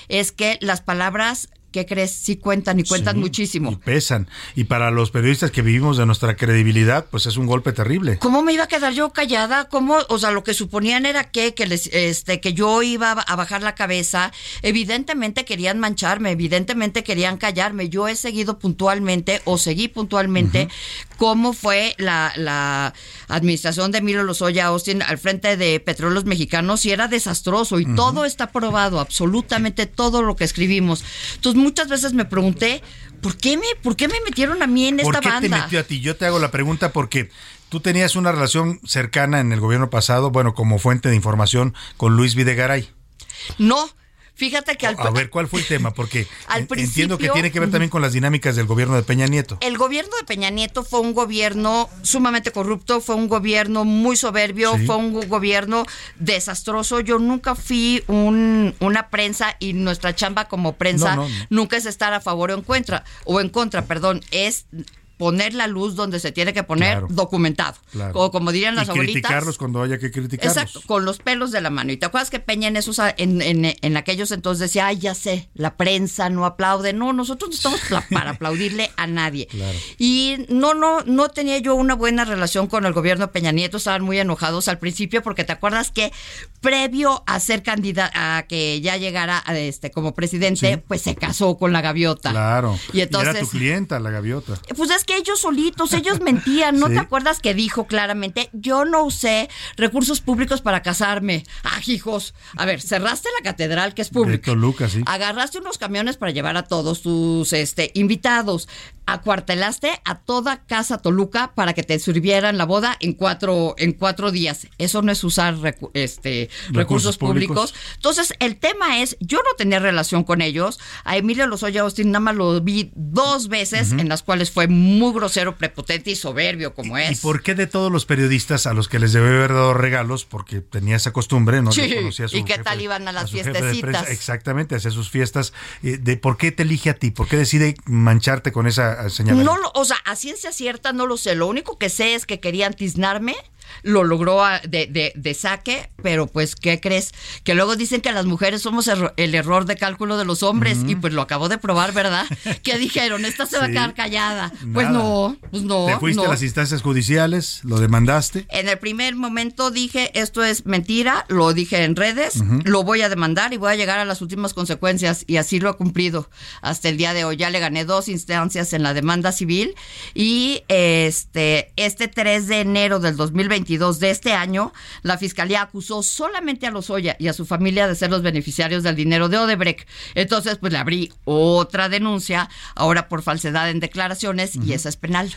es que las palabras... ¿Qué crees? Sí cuentan, y cuentan sí, muchísimo. Y pesan. Y para los periodistas que vivimos de nuestra credibilidad, pues es un golpe terrible. ¿Cómo me iba a quedar yo callada? ¿Cómo? O sea, lo que suponían era que, que, les, este, que yo iba a bajar la cabeza. Evidentemente querían mancharme, evidentemente querían callarme. Yo he seguido puntualmente, o seguí puntualmente, uh-huh, cómo fue la, la administración de Emilio Lozoya Austin al frente de Petróleos Mexicanos, y era desastroso. Y uh-huh, todo está probado, absolutamente todo lo que escribimos. Entonces, muchas veces me pregunté, ¿por qué me, por qué me metieron a mí en esta banda? ¿Por qué te metió a ti? Yo te hago la pregunta porque tú tenías una relación cercana en el gobierno pasado, bueno, como fuente de información con Luis Videgaray. No, fíjate que al... A ver, ¿cuál fue el tema? Porque al entiendo que tiene que ver también con las dinámicas del gobierno de Peña Nieto. El gobierno de Peña Nieto fue un gobierno sumamente corrupto, fue un gobierno muy soberbio, sí, fue un gobierno desastroso. Yo nunca fui un, una prensa, y nuestra chamba como prensa no, no, no. nunca es estar a favor o en contra, o en contra, perdón, es... poner la luz donde se tiene que poner, claro, documentado, claro, o como dirían las y abuelitas, criticarlos cuando haya que criticarlos. Exacto, con los pelos de la mano. Y te acuerdas que Peña en esos en, en, en aquellos entonces decía, ay, ya sé, la prensa no aplaude. No, nosotros no estamos para aplaudirle a nadie. Claro. Y no, no, no tenía yo una buena relación con el gobierno de Peña Nieto. Estaban muy enojados al principio porque te acuerdas que previo a ser candidato, a que ya llegara a este como presidente, sí, pues se casó con la gaviota. Claro. Y entonces, y era tu clienta la gaviota. Pues es que ellos solitos, ellos mentían, ¿no? ¿Sí? ¿Te acuerdas que dijo claramente, yo no usé recursos públicos para casarme? Ah, hijos, a ver, cerraste la catedral que es pública, de Toluca, sí, agarraste unos camiones para llevar a todos tus este invitados, acuartelaste a toda Casa Toluca para que te sirvieran la boda en cuatro en cuatro días. Eso no es usar recu- este recursos, recursos públicos. públicos. Entonces, el tema es, yo no tenía relación con ellos. A Emilio Lozoya Austin nada más lo vi dos veces, uh-huh, en las cuales fue muy grosero, prepotente y soberbio como es. ¿Y por qué de todos los periodistas a los que les debe haber dado regalos, porque tenía esa costumbre, no? Sí, conocía su y qué tal iban a las a fiestecitas. Exactamente, hacía sus fiestas. Eh, de ¿por qué te elige a ti? ¿Por qué decide mancharte con esa señalada? No, o sea, a ciencia cierta no lo sé. Lo único que sé es que querían tiznarme. Lo logró de, de, de saque, pero pues, ¿qué crees? Que luego dicen que las mujeres somos erro- el error de cálculo de los hombres, uh-huh, y pues lo acabo de probar, ¿verdad? ¿Qué dijeron? Esta se sí. va a quedar callada. Nada. Pues no, pues no. Te fuiste no. a las instancias judiciales, lo demandaste. En el primer momento dije, esto es mentira, lo dije en redes, uh-huh, lo voy a demandar y voy a llegar a las últimas consecuencias, y así lo he cumplido hasta el día de hoy. Ya le gané dos instancias en la demanda civil, y este, este tres de enero del dos mil veinte, de este año, la Fiscalía acusó solamente a Lozoya y a su familia de ser los beneficiarios del dinero de Odebrecht. Entonces, pues le abrí otra denuncia, ahora por falsedad en declaraciones, uh-huh, y esa es penal.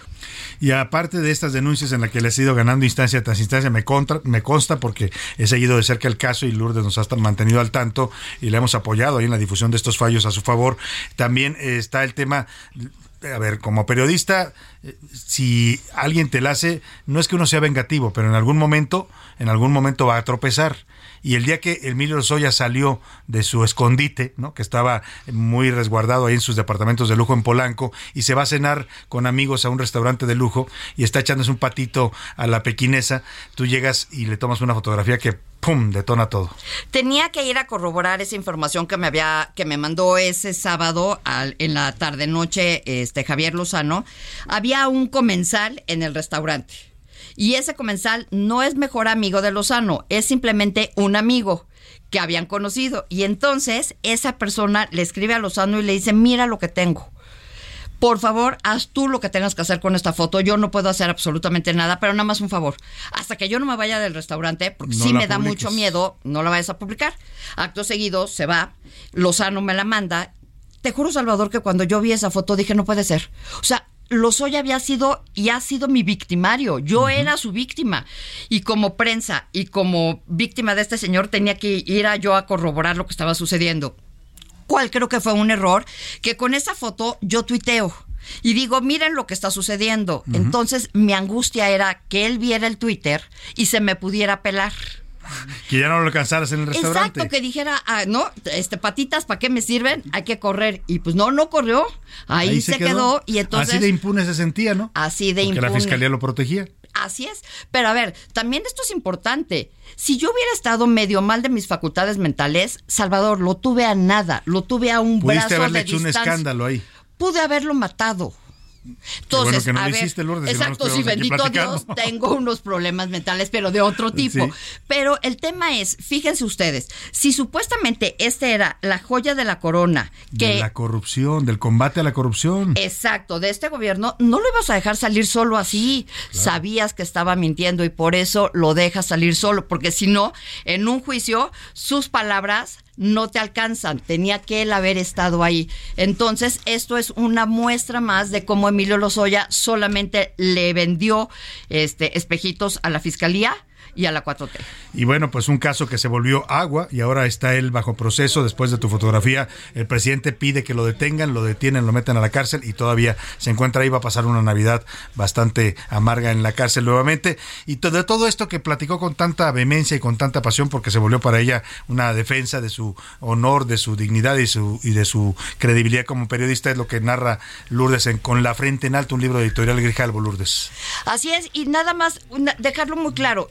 Y aparte de estas denuncias en las que le he ido ganando instancia tras instancia, me, contra, me consta porque he seguido de cerca el caso y Lourdes nos ha mantenido al tanto y le hemos apoyado ahí en la difusión de estos fallos a su favor. También está el tema... A ver, como periodista, si alguien te la hace, no es que uno sea vengativo, pero en algún momento, en algún momento va a tropezar. Y el día que Emilio Lozoya salió de su escondite, ¿no?, que estaba muy resguardado ahí en sus departamentos de lujo en Polanco, y se va a cenar con amigos a un restaurante de lujo y está echándose un patito a la pequinesa, tú llegas y le tomas una fotografía que ¡pum!, detona todo. Tenía que ir a corroborar esa información que me había, que me mandó ese sábado al, en la tarde-noche este, Javier Lozano. Había un comensal en el restaurante. Y ese comensal no es mejor amigo de Lozano, es simplemente un amigo que habían conocido. Y entonces esa persona le escribe a Lozano y le dice, mira lo que tengo. Por favor, haz tú lo que tengas que hacer con esta foto. Yo no puedo hacer absolutamente nada, pero nada más un favor. Hasta que yo no me vaya del restaurante, porque sí me da mucho miedo, no la vayas a publicar. Acto seguido, se va. Lozano me la manda. Te juro, Salvador, que cuando yo vi esa foto dije, no puede ser. O sea, Lozoya había sido y ha sido mi victimario. Yo uh-huh. era su víctima. Y como prensa y como víctima de este señor tenía que ir a yo a corroborar lo que estaba sucediendo. ¿Cuál creo que fue un error? Que con esa foto yo tuiteo y digo, miren lo que está sucediendo. Uh-huh. Entonces mi angustia era que él viera el Twitter y se me pudiera pelar. Que ya no lo alcanzaras en el restaurante. Exacto, que dijera, ah, no, este, patitas, ¿para qué me sirven? Hay que correr. Y pues no, no corrió. Ahí, Ahí se, se quedó. quedó y entonces, así de impune se sentía, ¿no? Así de Porque impune. Porque la fiscalía lo protegía. Así es. Pero a ver, también esto es importante. Si yo hubiera estado medio mal de mis facultades mentales, Salvador, lo tuve a nada. Lo tuve a un brazo de distancia. Pudiste haberle hecho un escándalo ahí. Pude haberlo matado. Entonces, bueno, no a ver, hiciste, Lourdes, exacto, si, no si bendito Dios, tengo unos problemas mentales, pero de otro tipo. Sí. Pero el tema es, fíjense ustedes, si supuestamente esta era la joya de la corona, que de la corrupción, del combate a la corrupción, exacto, de este gobierno, no lo ibas a dejar salir solo así. Claro. Sabías que estaba mintiendo y por eso lo dejas salir solo, porque si no, en un juicio, sus palabras no te alcanzan, tenía que él haber estado ahí. Entonces, esto es una muestra más de cómo Emilio Lozoya solamente le vendió este, espejitos a la Fiscalía y a la cuatro T. Y bueno, pues un caso que se volvió agua y ahora está él bajo proceso después de tu fotografía. El presidente pide que lo detengan, lo detienen, lo metan a la cárcel y todavía se encuentra ahí. Va a pasar una Navidad bastante amarga en la cárcel nuevamente. Y de todo, todo esto que platicó con tanta vehemencia y con tanta pasión, porque se volvió para ella una defensa de su honor, de su dignidad y, su, y de su credibilidad como periodista, es lo que narra Lourdes en Con la frente en alto, un libro de Editorial Grijalvo, Lourdes. Así es, y nada más una, dejarlo muy claro.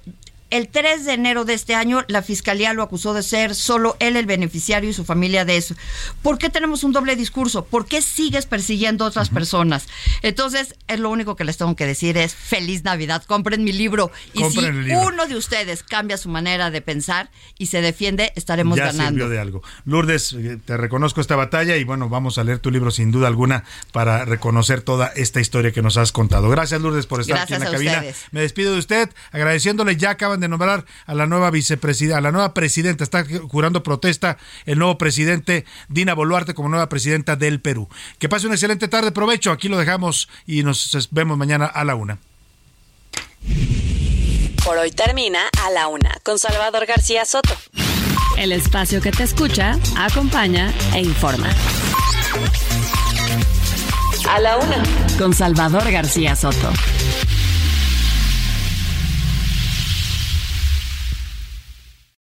El tres de enero de este año, la Fiscalía lo acusó de ser solo él el beneficiario y su familia de eso. ¿Por qué tenemos un doble discurso? ¿Por qué sigues persiguiendo a otras uh-huh. personas? Entonces, es lo único que les tengo que decir es, feliz Navidad, compren mi libro. Compren y si el libro. Uno de ustedes cambia su manera de pensar y se defiende, estaremos ya ganando. Ya sirvió de algo. Lourdes, te reconozco esta batalla y bueno, vamos a leer tu libro sin duda alguna para reconocer toda esta historia que nos has contado. Gracias, Lourdes, por estar Gracias aquí en la cabina. Ustedes. Me despido de usted, agradeciéndole, ya acaban de nombrar a la nueva vicepresidenta, a la nueva presidenta, está jurando protesta el nuevo presidente Dina Boluarte como nueva presidenta del Perú. Que pase una excelente tarde, provecho, aquí lo dejamos y nos vemos mañana a la una. Por hoy termina A la Una con Salvador García Soto. El espacio que te escucha, acompaña e informa. A la Una con Salvador García Soto.